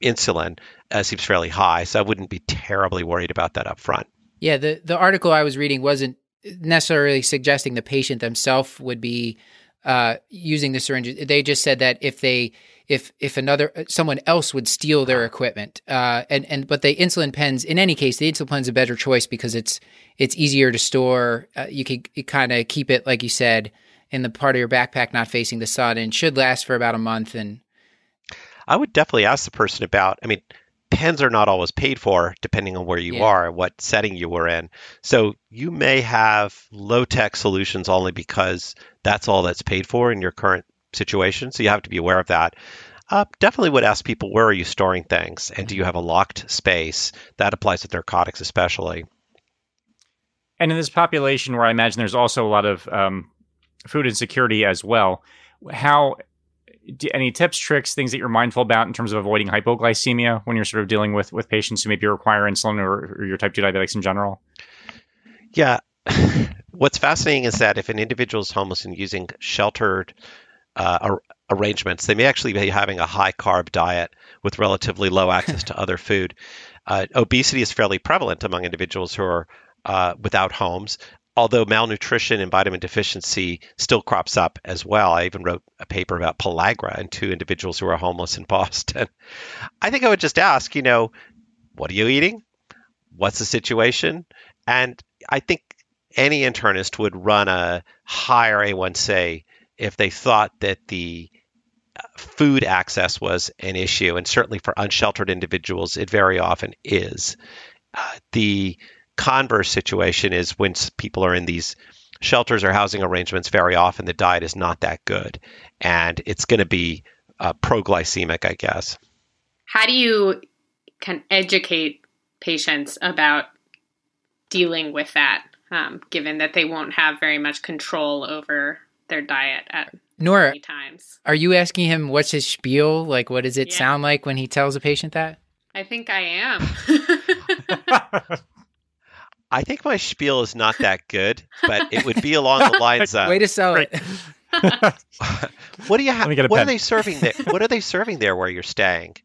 insulin seems fairly high. So I wouldn't be terribly worried about that up front. Yeah, the article I was reading wasn't necessarily suggesting the patient themselves would be using the syringes. They just said that if someone else would steal their equipment, but the insulin pens, in any case, the insulin pen's a better choice because it's easier to store. You can kind of keep it, like you said, in the part of your backpack not facing the sun, and should last for about a month. And I would definitely ask the person about. I mean, pens are not always paid for, depending on where you are, what setting you were in. So you may have low-tech solutions only because that's all that's paid for in your current situation. So you have to be aware of that. Definitely would ask people, where are you storing things? And do you have a locked space? That applies to narcotics especially. And in this population where I imagine there's also a lot of food insecurity as well, how any tips, tricks, things that you're mindful about in terms of avoiding hypoglycemia when you're sort of dealing with patients who maybe require insulin or your type 2 diabetics in general? Yeah. What's fascinating is that if an individual is homeless and using sheltered arrangements, they may actually be having a high carb diet with relatively low access to other food. Obesity is fairly prevalent among individuals who are without homes, although malnutrition and vitamin deficiency still crops up as well. I even wrote a paper about pellagra and 2 individuals who are homeless in Boston. I think I would just ask, what are you eating? What's the situation? And I think any internist would run a higher A1C if they thought that the food access was an issue. And certainly for unsheltered individuals, it very often is. The converse situation is when people are in these shelters or housing arrangements, very often the diet is not that good. And it's going to be pro-glycemic, I guess. How do you educate patients about dealing with that, given that they won't have very much control over their diet at Nora, many times? Are you asking him what's his spiel? Like, what does it sound like when he tells a patient that? I think I am. I think my spiel is not that good, but it would be along the lines of... Way to sell it. What do you have? What are they serving there? What are they serving there where you're staying?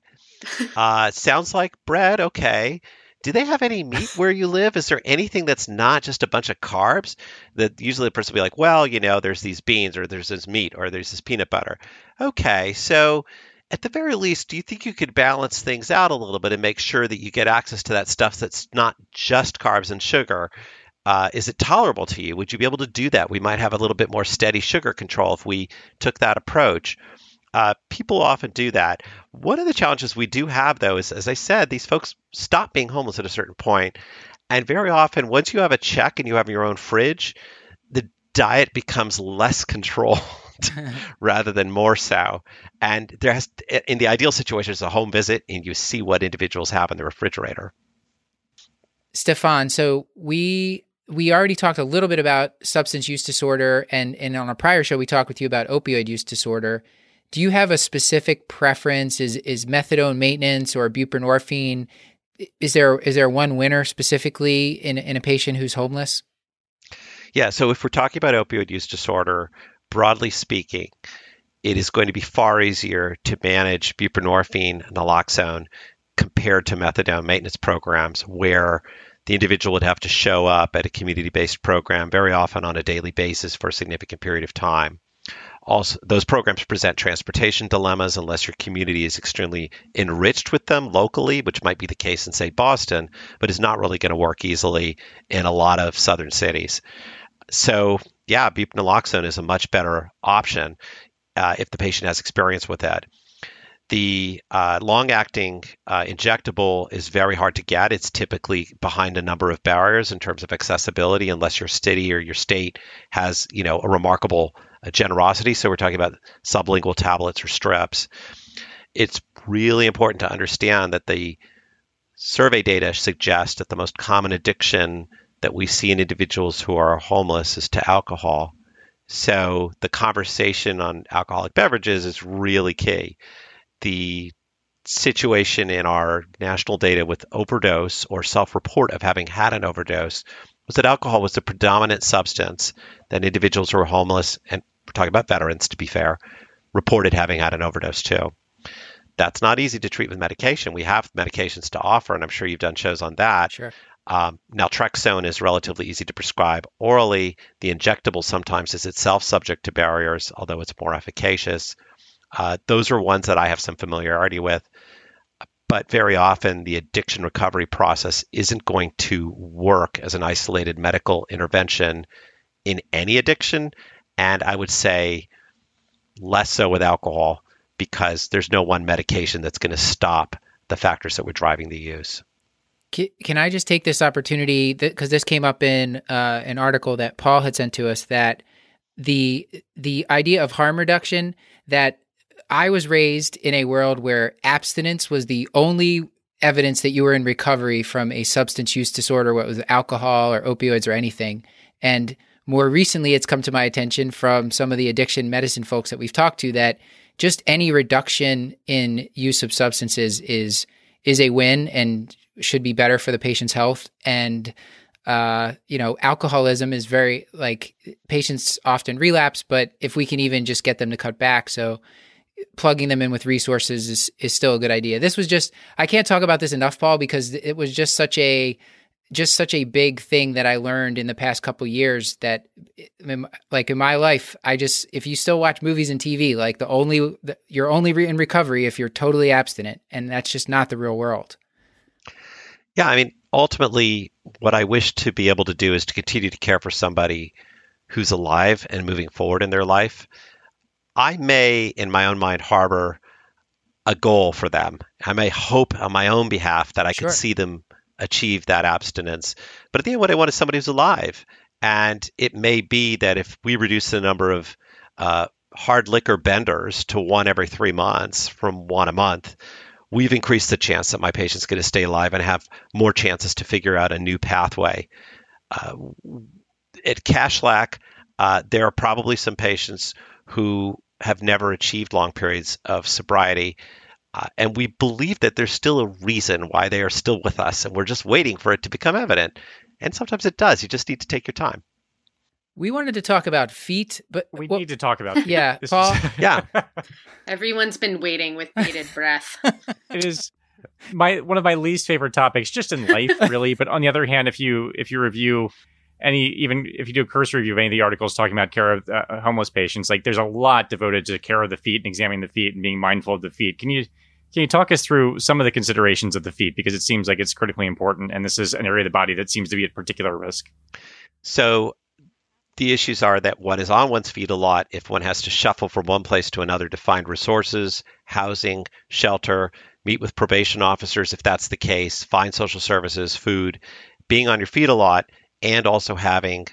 Sounds like bread. Okay. Do they have any meat where you live? Is there anything that's not just a bunch of carbs? That usually the person will be like, well, there's these beans, or there's this meat, or there's this peanut butter. Okay. So at the very least, do you think you could balance things out a little bit and make sure that you get access to that stuff that's not just carbs and sugar? Is it tolerable to you? Would you be able to do that? We might have a little bit more steady sugar control if we took that approach. People often do that. One of the challenges we do have, though, is, as I said, these folks stop being homeless at a certain point. And very often, once you have a check and you have your own fridge, the diet becomes less controlled rather than more so. And in the ideal situation, it's a home visit and you see what individuals have in the refrigerator. Stefan, so we already talked a little bit about substance use disorder. And on a prior show, we talked with you about opioid use disorder. Do you have a specific preference? Is methadone maintenance or buprenorphine? Is there one winner specifically in a patient who's homeless? Yeah. So if we're talking about opioid use disorder, broadly speaking, it is going to be far easier to manage buprenorphine, naloxone, compared to methadone maintenance programs where the individual would have to show up at a community-based program very often on a daily basis for a significant period of time. Also, those programs present transportation dilemmas unless your community is extremely enriched with them locally, which might be the case in, say, Boston, but is not really going to work easily in a lot of southern cities. So, yeah, buprenorphine is a much better option if the patient has experience with that. The long-acting injectable is very hard to get. It's typically behind a number of barriers in terms of accessibility, unless your city or your state has, a remarkable generosity. So we're talking about sublingual tablets or strips. It's really important to understand that the survey data suggests that the most common addiction that we see in individuals who are homeless is to alcohol. So the conversation on alcoholic beverages is really key. The situation in our national data with overdose or self-report of having had an overdose was that alcohol was the predominant substance that individuals who were homeless, and we're talking about veterans to be fair, reported having had an overdose too. That's not easy to treat with medication. We have medications to offer, and I'm sure you've done shows on that. Sure. Naltrexone is relatively easy to prescribe orally. The injectable sometimes is itself subject to barriers, although it's more efficacious. Those are ones that I have some familiarity with, but very often the addiction recovery process isn't going to work as an isolated medical intervention in any addiction, and I would say less so with alcohol because there's no one medication that's going to stop the factors that were driving the use. Can I just take this opportunity, because this came up in an article that Paul had sent to us, that the idea of harm reduction, that I was raised in a world where abstinence was the only evidence that you were in recovery from a substance use disorder, whether it was alcohol or opioids or anything. And more recently, it's come to my attention from some of the addiction medicine folks that we've talked to that just any reduction in use of substances is a win and should be better for the patient's health. And, you know, alcoholism is very, like, patients often relapse, but if we can even just get them to cut back. So plugging them in with resources is still a good idea. This was just, I can't talk about this enough, Paul, because it was just such a big thing that I learned in the past couple of years that, like, in my life, if you still watch movies and TV, like, you're only in recovery if you're totally abstinent, and that's just not the real world. Yeah. I mean, ultimately what I wish to be able to do is to continue to care for somebody who's alive and moving forward in their life. I may, in my own mind, harbor a goal for them. I may hope on my own behalf that I could see them achieve that abstinence. But at the end, what I want is somebody who's alive. And it may be that if we reduce the number of hard liquor benders to one every 3 months from one a month, we've increased the chance that my patient's going to stay alive and have more chances to figure out a new pathway. At Kashlak, there are probably some patients who have never achieved long periods of sobriety. And we believe that there's still a reason why they are still with us, and we're just waiting for it to become evident. And sometimes it does. You just need to take your time. We wanted to talk about feet, but we need to talk about feet. Yeah, Paul. Yeah. Everyone's been waiting with bated breath. It is one of my least favorite topics, just in life, really. But on the other hand, if you review even if you do a cursory review of any of the articles talking about care of homeless patients, like, there's a lot devoted to care of the feet and examining the feet and being mindful of the feet. Can you talk us through some of the considerations of the feet? Because it seems like it's critically important, and this is an area of the body that seems to be at particular risk. So the issues are that one is on one's feet a lot if one has to shuffle from one place to another to find resources, housing, shelter, meet with probation officers if that's the case, find social services, food. Being on your feet a lot and also having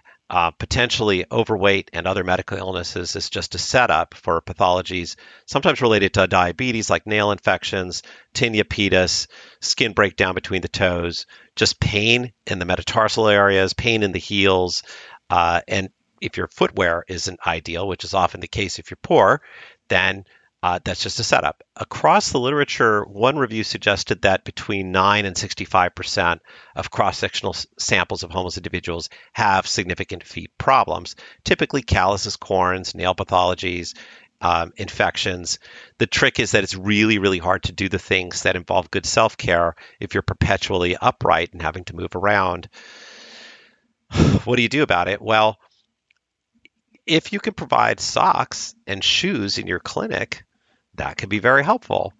potentially overweight and other medical illnesses is just a setup for pathologies, sometimes related to diabetes, like nail infections, tinea pedis, skin breakdown between the toes, just pain in the metatarsal areas, pain in the heels. And if your footwear isn't ideal, which is often the case if you're poor, then that's just a setup. Across the literature, one review suggested that between 9 and 65% of cross-sectional samples of homeless individuals have significant feet problems, typically calluses, corns, nail pathologies, infections. The trick is that it's really, really hard to do the things that involve good self-care if you're perpetually upright and having to move around. What do you do about it? Well, if you can provide socks and shoes in your clinic, that could be very helpful.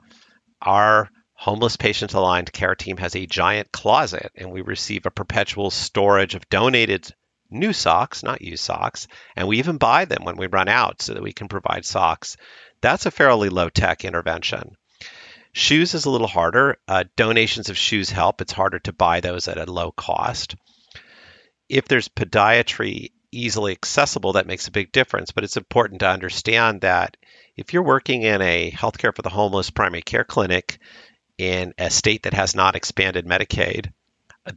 Our homeless patient aligned care team has a giant closet, and we receive a perpetual storage of donated new socks, not used socks, and we even buy them when we run out so that we can provide socks. That's a fairly low-tech intervention. Shoes is a little harder. Donations of shoes help. It's harder to buy those at a low cost. If there's podiatry easily accessible, that makes a big difference, but it's important to understand that if you're working in a healthcare for the homeless primary care clinic in a state that has not expanded Medicaid,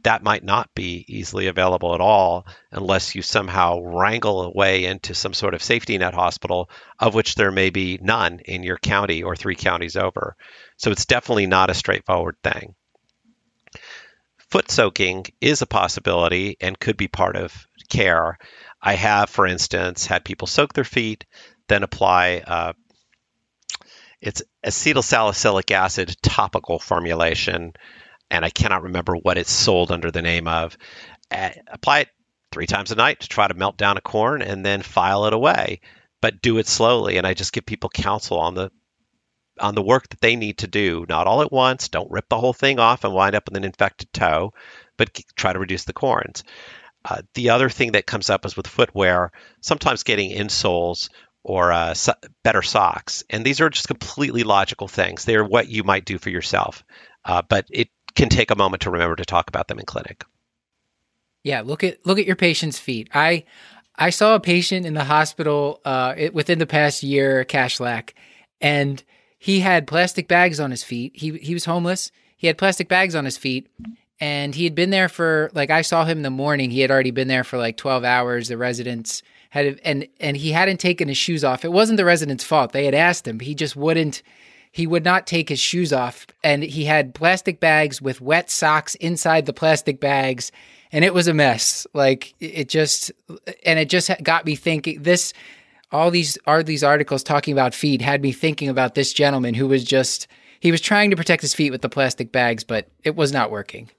that might not be easily available at all unless you somehow wrangle a way into some sort of safety net hospital, of which there may be none in your county or 3 counties over. So it's definitely not a straightforward thing. Foot soaking is a possibility and could be part of care. I have, for instance, had people soak their feet, then apply it's acetyl salicylic acid topical formulation, and I cannot remember what it's sold under the name of. Apply it 3 times a night to try to melt down a corn and then file it away, but do it slowly. And I just give people counsel on the work that they need to do, not all at once. Don't rip the whole thing off and wind up with an infected toe, but try to reduce the corns. The other thing that comes up is with footwear, sometimes getting insoles or better socks. And these are just completely logical things. They're what you might do for yourself. But it can take a moment to remember to talk about them in clinic. Yeah, look at your patient's feet. I saw a patient in the hospital within the past year, Kashlak, and he had plastic bags on his feet. He was homeless. He had plastic bags on his feet. And he had been there for, like, I saw him in the morning. He had already been there for like 12 hours. The residents had, and he hadn't taken his shoes off. It wasn't the resident's fault. They had asked him. He just wouldn't. He would not take his shoes off, and he had plastic bags with wet socks inside the plastic bags, and it was a mess. Like, it just, and it just got me thinking, this, all these are these articles talking about feet had me thinking about this gentleman who was just, he was trying to protect his feet with the plastic bags, but it was not working.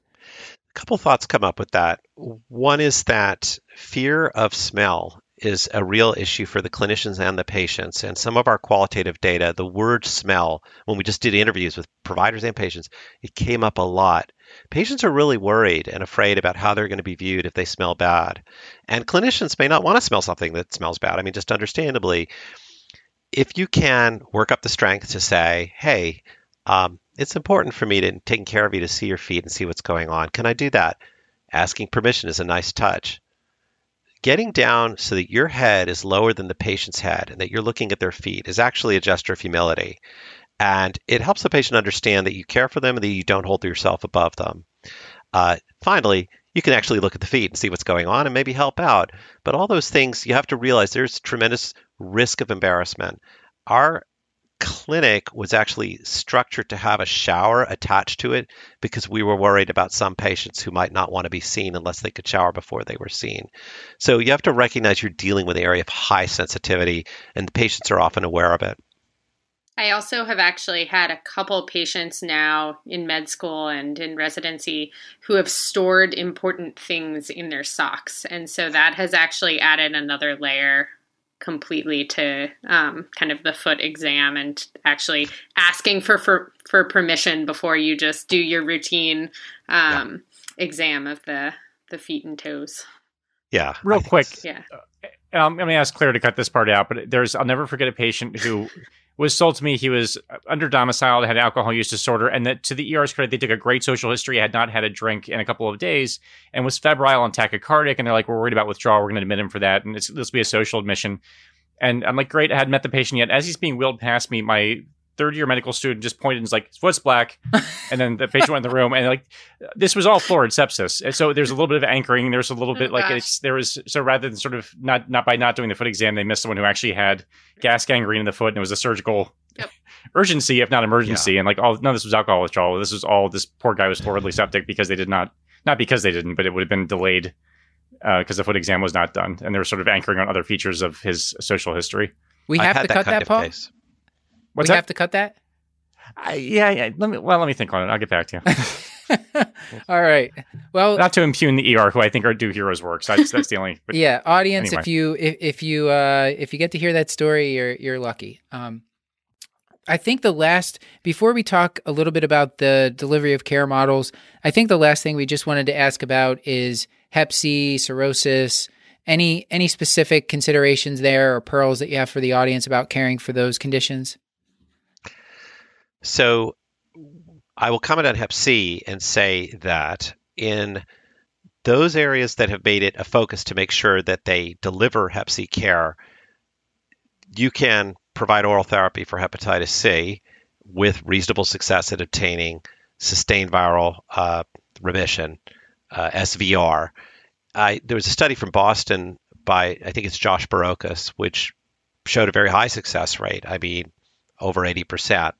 A couple thoughts come up with that. One is that fear of smell is a real issue for the clinicians and the patients. And some of our qualitative data, the word smell, when we just did interviews with providers and patients, it came up a lot. Patients are really worried and afraid about how they're going to be viewed if they smell bad. And clinicians may not want to smell something that smells bad. I mean, just understandably, if you can work up the strength to say, hey, it's important for me to take care of you, to see your feet and see what's going on. Can I do that? Asking permission is a nice touch. Getting down so that your head is lower than the patient's head and that you're looking at their feet is actually a gesture of humility. And it helps the patient understand that you care for them and that you don't hold yourself above them. Finally, you can actually look at the feet and see what's going on and maybe help out. But all those things, you have to realize there's tremendous risk of embarrassment. Our clinic was actually structured to have a shower attached to it because we were worried about some patients who might not want to be seen unless they could shower before they were seen. So you have to recognize you're dealing with an area of high sensitivity, and the patients are often aware of it. I also have actually had a couple patients now in med school and in residency who have stored important things in their socks. And so that has actually added another layer completely to kind of the foot exam, and actually asking for permission before you just do your routine exam of the feet and toes. Yeah. Real quick. Yeah. I'm going to ask Claire to cut this part out, but I'll never forget a patient who was sold to me. He was under domiciled, had alcohol use disorder, and that, to the ER's credit, they took a great social history, had not had a drink in a couple of days, and was febrile and tachycardic. And they're like, we're worried about withdrawal. We're going to admit him for that. And this will be a social admission. And I'm like, great. I hadn't met the patient yet. As he's being wheeled past me, my third-year medical student just pointed and was like, his foot's black. And then the patient went in the room, and like, this was all florid sepsis. And so there's a little bit of anchoring. There's a little bit so rather than sort of not doing the foot exam, they missed someone who actually had gas gangrene in the foot, and it was a surgical urgency, if not emergency. Yeah. And like, none of this was alcohol withdrawal. This was all, this poor guy was floridly septic because they did not because they didn't, but it would have been delayed because the foot exam was not done. And they were sort of anchoring on other features of his social history. We have to cut that, Paul. We have to cut that? Yeah. Let me think on it. I'll get back to you. All right. Well, not to impugn the ER, who I think do heroes' work. So that's the only. Yeah, audience. Anyway. If you get to hear that story, you're lucky. I think before we talk a little bit about the delivery of care models, I think the last thing we just wanted to ask about is Hep C, cirrhosis. Any specific considerations there or pearls that you have for the audience about caring for those conditions? So I will comment on Hep C and say that in those areas that have made it a focus to make sure that they deliver Hep C care, you can provide oral therapy for hepatitis C with reasonable success at obtaining sustained viral remission, SVR. There was a study from Boston by, I think it's Josh Barocas, which showed a very high success rate. I mean, over 80%.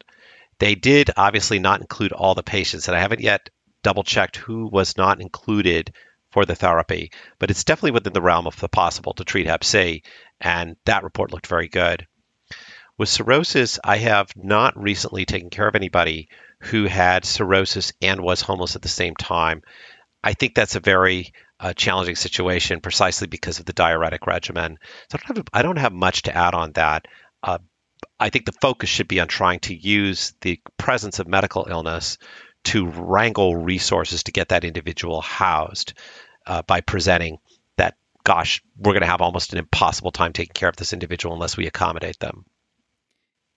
They did obviously not include all the patients, and I haven't yet double-checked who was not included for the therapy, but it's definitely within the realm of the possible to treat Hep C, and that report looked very good. With cirrhosis, I have not recently taken care of anybody who had cirrhosis and was homeless at the same time. I think that's a very challenging situation precisely because of the diuretic regimen. So I don't have much to add on that. I think the focus should be on trying to use the presence of medical illness to wrangle resources to get that individual housed by presenting that, gosh, we're going to have almost an impossible time taking care of this individual unless we accommodate them.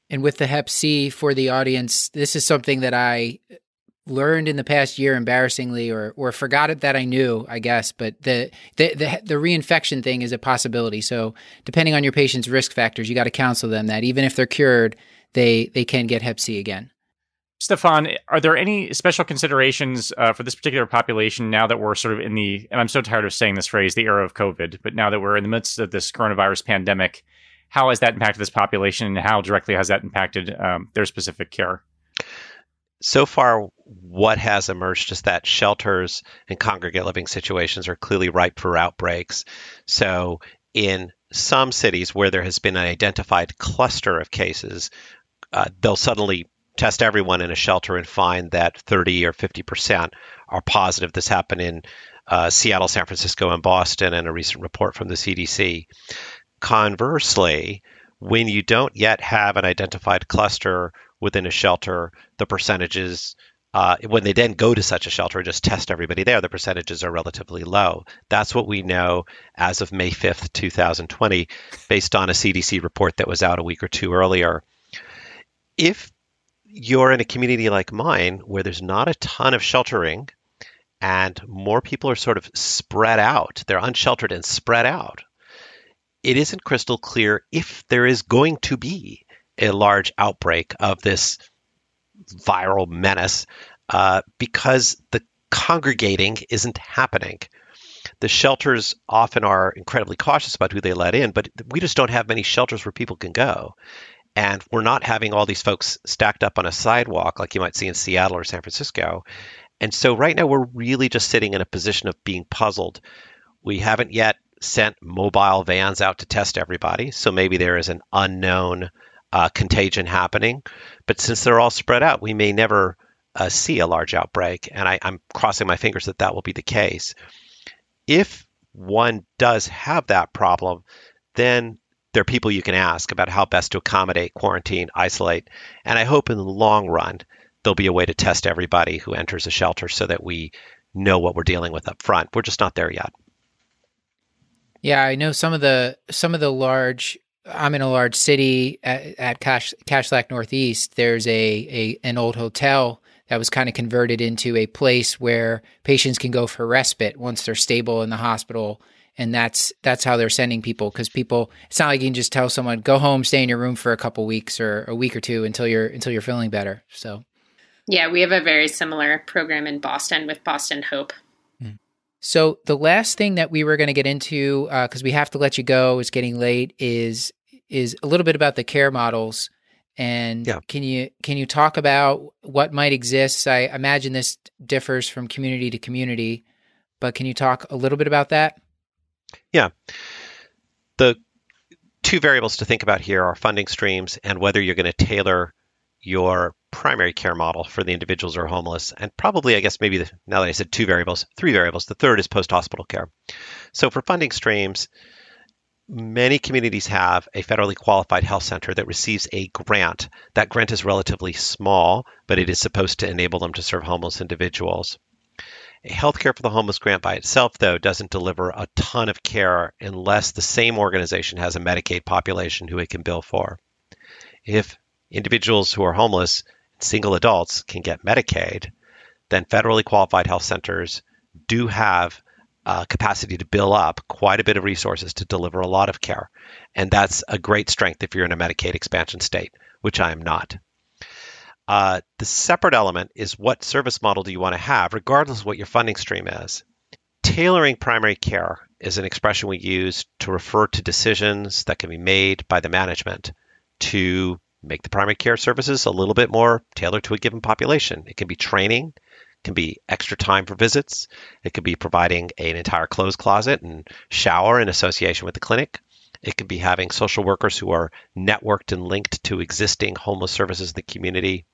And with the Hep C for the audience, this is something that I learned in the past year, embarrassingly, or forgot it that I knew, I guess, but the reinfection thing is a possibility. So depending on your patient's risk factors, you got to counsel them that even if they're cured, they can get Hep C again. Stefan, are there any special considerations for this particular population now that we're sort of in the, and I'm so tired of saying this phrase, the era of COVID, but now that we're in the midst of this coronavirus pandemic, how has that impacted this population and how directly has that impacted their specific care? So far, what has emerged is that shelters and congregate living situations are clearly ripe for outbreaks. So in some cities where there has been an identified cluster of cases, they'll suddenly test everyone in a shelter and find that 30 or 50% are positive. This happened in Seattle, San Francisco, and Boston, and a recent report from the CDC. Conversely, when you don't yet have an identified cluster within a shelter, the percentages, when they then go to such a shelter and just test everybody there, the percentages are relatively low. That's what we know as of May 5th, 2020, based on a CDC report that was out a week or two earlier. If you're in a community like mine where there's not a ton of sheltering and more people are sort of spread out, they're unsheltered and spread out, it isn't crystal clear if there is going to be a large outbreak of this viral menace because the congregating isn't happening. The shelters often are incredibly cautious about who they let in, but we just don't have many shelters where people can go. And we're not having all these folks stacked up on a sidewalk like you might see in Seattle or San Francisco. And so right now we're really just sitting in a position of being puzzled. We haven't yet sent mobile vans out to test everybody. So maybe there is an unknown contagion happening. But since they're all spread out, we may never see a large outbreak. And I'm crossing my fingers that that will be the case. If one does have that problem, then there are people you can ask about how best to accommodate, quarantine, isolate. And I hope in the long run, there'll be a way to test everybody who enters a shelter so that we know what we're dealing with up front. We're just not there yet. Yeah, I know some of the large, I'm in a large city at Kashlak Northeast, there's an old hotel that was kind of converted into a place where patients can go for respite once they're stable in the hospital. And that's how they're sending people, because people, it's not like you can just tell someone, go home, stay in your room for a couple weeks or a week or two until you're feeling better. So, yeah, we have a very similar program in Boston with Boston Hope. So the last thing that we were going to get into, because we have to let you go, it's getting late, is a little bit about the care models. And yeah. Can you talk about what might exist? I imagine this differs from community to community, but can you talk a little bit about that? Yeah. The two variables to think about here are funding streams and whether you're going to tailor your primary care model for the individuals who are homeless. And probably, I guess, maybe now that I said two variables, three variables, the third is post-hospital care. So for funding streams, many communities have a federally qualified health center that receives a grant. That grant is relatively small, but it is supposed to enable them to serve homeless individuals. A Healthcare for the Homeless grant by itself, though, doesn't deliver a ton of care unless the same organization has a Medicaid population who it can bill for. If individuals who are homeless, single adults, can get Medicaid, then federally qualified health centers do have capacity to bill up quite a bit of resources to deliver a lot of care. And that's a great strength if you're in a Medicaid expansion state, which I am not. The separate element is what service model do you want to have, regardless of what your funding stream is. Tailoring primary care is an expression we use to refer to decisions that can be made by the management to make the primary care services a little bit more tailored to a given population. It can be training, it can be extra time for visits, it could be providing an entire clothes closet and shower in association with the clinic. It could be having social workers who are networked and linked to existing homeless services in the community.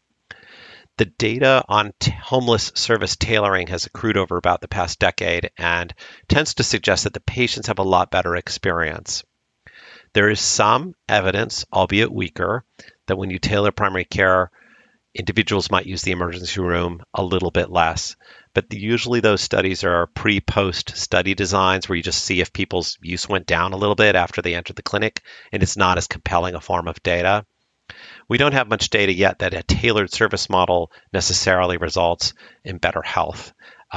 The data on homeless service tailoring has accrued over about the past decade and tends to suggest that the patients have a lot better experience. There is some evidence, albeit weaker, that when you tailor primary care, individuals might use the emergency room a little bit less. But usually those studies are pre-post study designs where you just see if people's use went down a little bit after they entered the clinic, and it's not as compelling a form of data. We don't have much data yet that a tailored service model necessarily results in better health,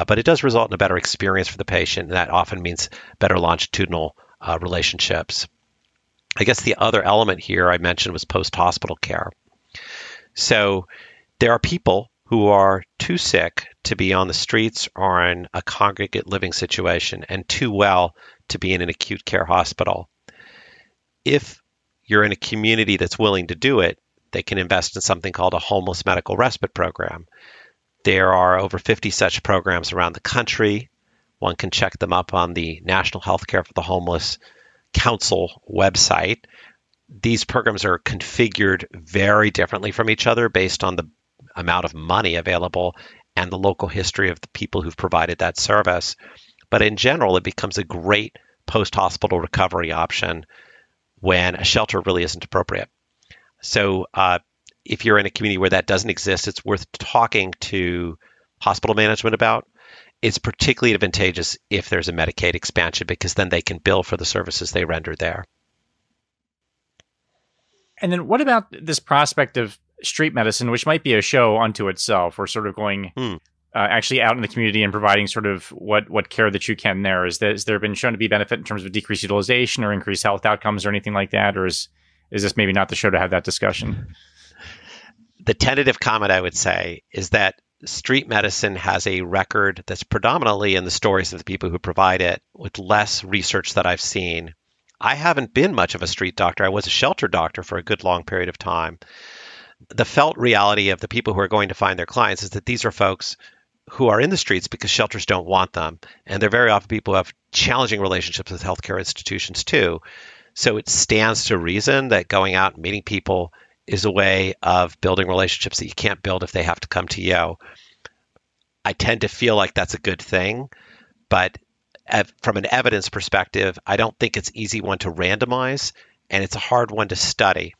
but it does result in a better experience for the patient, and that often means better longitudinal relationships. I guess the other element here I mentioned was post-hospital care. So There are people who are too sick to be on the streets or in a congregate living situation and too well to be in an acute care hospital. If you're in a community that's willing to do it, they can invest in something called a homeless medical respite program. There are over 50 such programs around the country. One can check them up on the National Healthcare for the Homeless Council website. These programs are configured very differently from each other based on the amount of money available and the local history of the people who've provided that service. But in general, it becomes a great post-hospital recovery option when a shelter really isn't appropriate. So if you're in a community where that doesn't exist, it's worth talking to hospital management about. It's particularly advantageous if there's a Medicaid expansion because then they can bill for the services they render there. And then what about this prospect of street medicine, which might be a show unto itself? We're sort of going actually out in the community and providing sort of what care that you can there. Has there been shown to be benefit in terms of decreased utilization or increased health outcomes or anything like that? Or is this maybe not the show to have that discussion? The tentative comment I would say is that street medicine has a record that's predominantly in the stories of the people who provide it, with less research that I've seen. I haven't been much of a street doctor. I was a shelter doctor for a good long period of time. The felt reality of the people who are going to find their clients is that these are folks who are in the streets because shelters don't want them. And they're very often people who have challenging relationships with healthcare institutions too. So it stands to reason that going out and meeting people is a way of building relationships that you can't build if they have to come to you. I tend to feel like that's a good thing, but from an evidence perspective, I don't think it's easy one to randomize, and it's a hard one to study.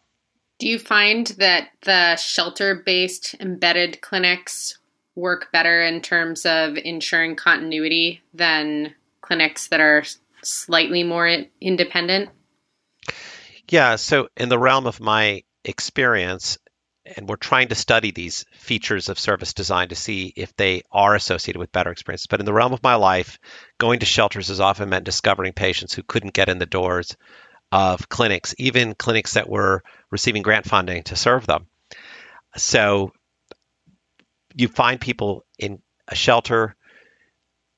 Do you find that the shelter-based embedded clinics work better in terms of ensuring continuity than clinics that are slightly more independent? Yeah, so in the realm of my experience, and we're trying to study these features of service design to see if they are associated with better experiences. But in the realm of my life, going to shelters has often meant discovering patients who couldn't get in the doors of clinics, even clinics that were receiving grant funding to serve them. So you find people in a shelter,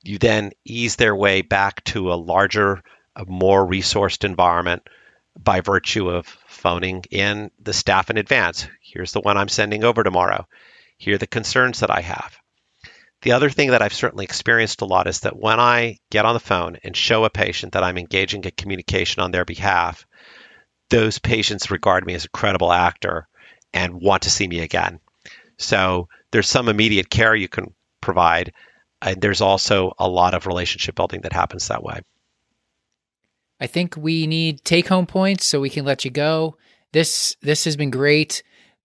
you then ease their way back to a larger, more resourced environment by virtue of phoning in the staff in advance. Here's the one I'm sending over tomorrow. Here are the concerns that I have. The other thing that I've certainly experienced a lot is that when I get on the phone and show a patient that I'm engaging in communication on their behalf, those patients regard me as a credible actor and want to see me again. So there's some immediate care you can provide, and there's also a lot of relationship building that happens that way. I think we need take-home points so we can let you go. This has been great,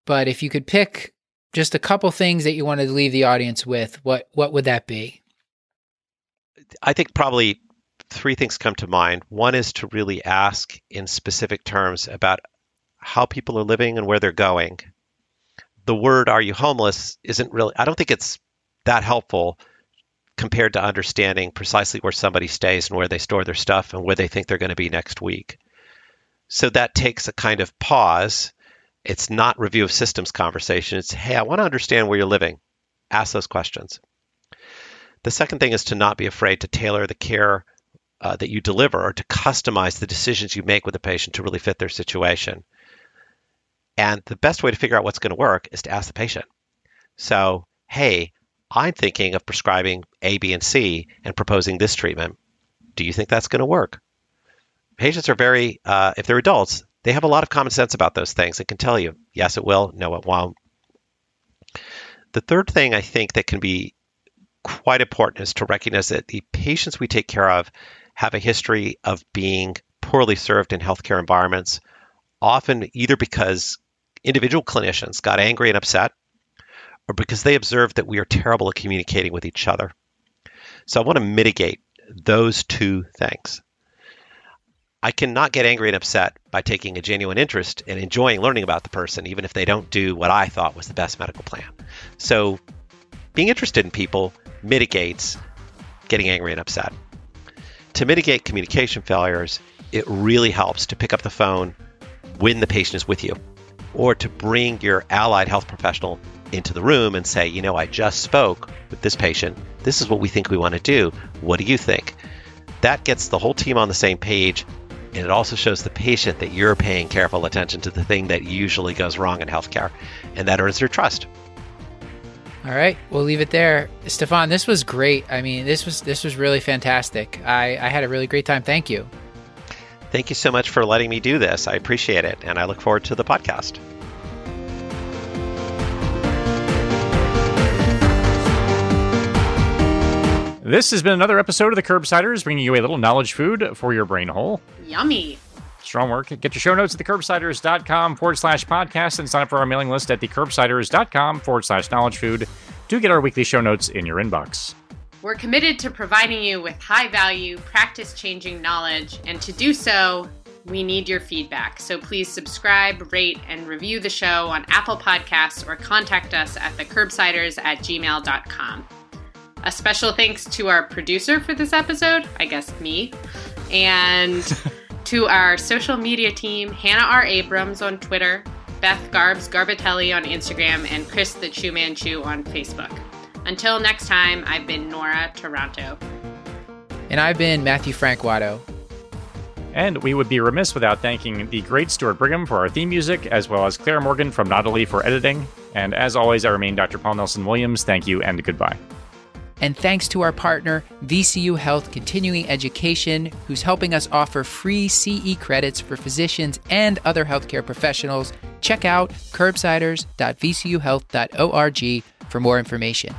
but if you could pick just a couple things that you wanted to leave the audience with, what would that be? I think probably three things come to mind. One is to really ask in specific terms about how people are living and where they're going. The word, "Are you homeless?" isn't really, I don't think it's that helpful compared to understanding precisely where somebody stays and where they store their stuff and where they think they're going to be next week. So that takes a kind of pause. It's not review of systems conversation. It's, hey, I want to understand where you're living. Ask those questions. The second thing is to not be afraid to tailor the care that you deliver or to customize the decisions you make with a patient to really fit their situation. And the best way to figure out what's going to work is to ask the patient. So, hey, I'm thinking of prescribing A, B, and C and proposing this treatment. Do you think that's going to work? Patients are very, if they're adults, they have a lot of common sense about those things. They can tell you, yes, it will, no, it won't. The third thing I think that can be quite important is to recognize that the patients we take care of have a history of being poorly served in healthcare environments, often either because individual clinicians got angry and upset or because they observed that we are terrible at communicating with each other. So I want to mitigate those two things. I cannot get angry and upset by taking a genuine interest and enjoying learning about the person, even if they don't do what I thought was the best medical plan. So being interested in people mitigates getting angry and upset. To mitigate communication failures, it really helps to pick up the phone when the patient is with you, or to bring your allied health professional into the room and say, you know, I just spoke with this patient. This is what we think we want to do. What do you think? That gets the whole team on the same page. And it also shows the patient that you're paying careful attention to the thing that usually goes wrong in healthcare, and that earns their trust. All right, we'll leave it there. Stefan, this was great. I mean, this was really fantastic. I had a really great time. Thank you. Thank you so much for letting me do this. I appreciate it, and I look forward to the podcast. This has been another episode of The Curbsiders, bringing you a little knowledge food for your brain hole. Yummy. Strong work. Get your show notes at thecurbsiders.com/podcast and sign up for our mailing list at thecurbsiders.com/knowledge food to get our weekly show notes in your inbox. We're committed to providing you with high-value, practice-changing knowledge, and to do so, we need your feedback. So please subscribe, rate, and review the show on Apple Podcasts or contact us at thecurbsiders@gmail.com. A special thanks to our producer for this episode, I guess me, and to our social media team, Hannah R. Abrams on Twitter, Beth Garbs Garbatelli on Instagram, and Chris the Chew Man Chew on Facebook. Until next time, I've been Nora Taranto. And I've been Matthew Frank Watto. And we would be remiss without thanking the great Stuart Brigham for our theme music, as well as Claire Morgan from Nodderly for editing. And as always, I remain Dr. Paul Nelson Williams. Thank you and goodbye. And thanks to our partner, VCU Health Continuing Education, who's helping us offer free CE credits for physicians and other healthcare professionals. Check out curbsiders.vcuhealth.org for more information.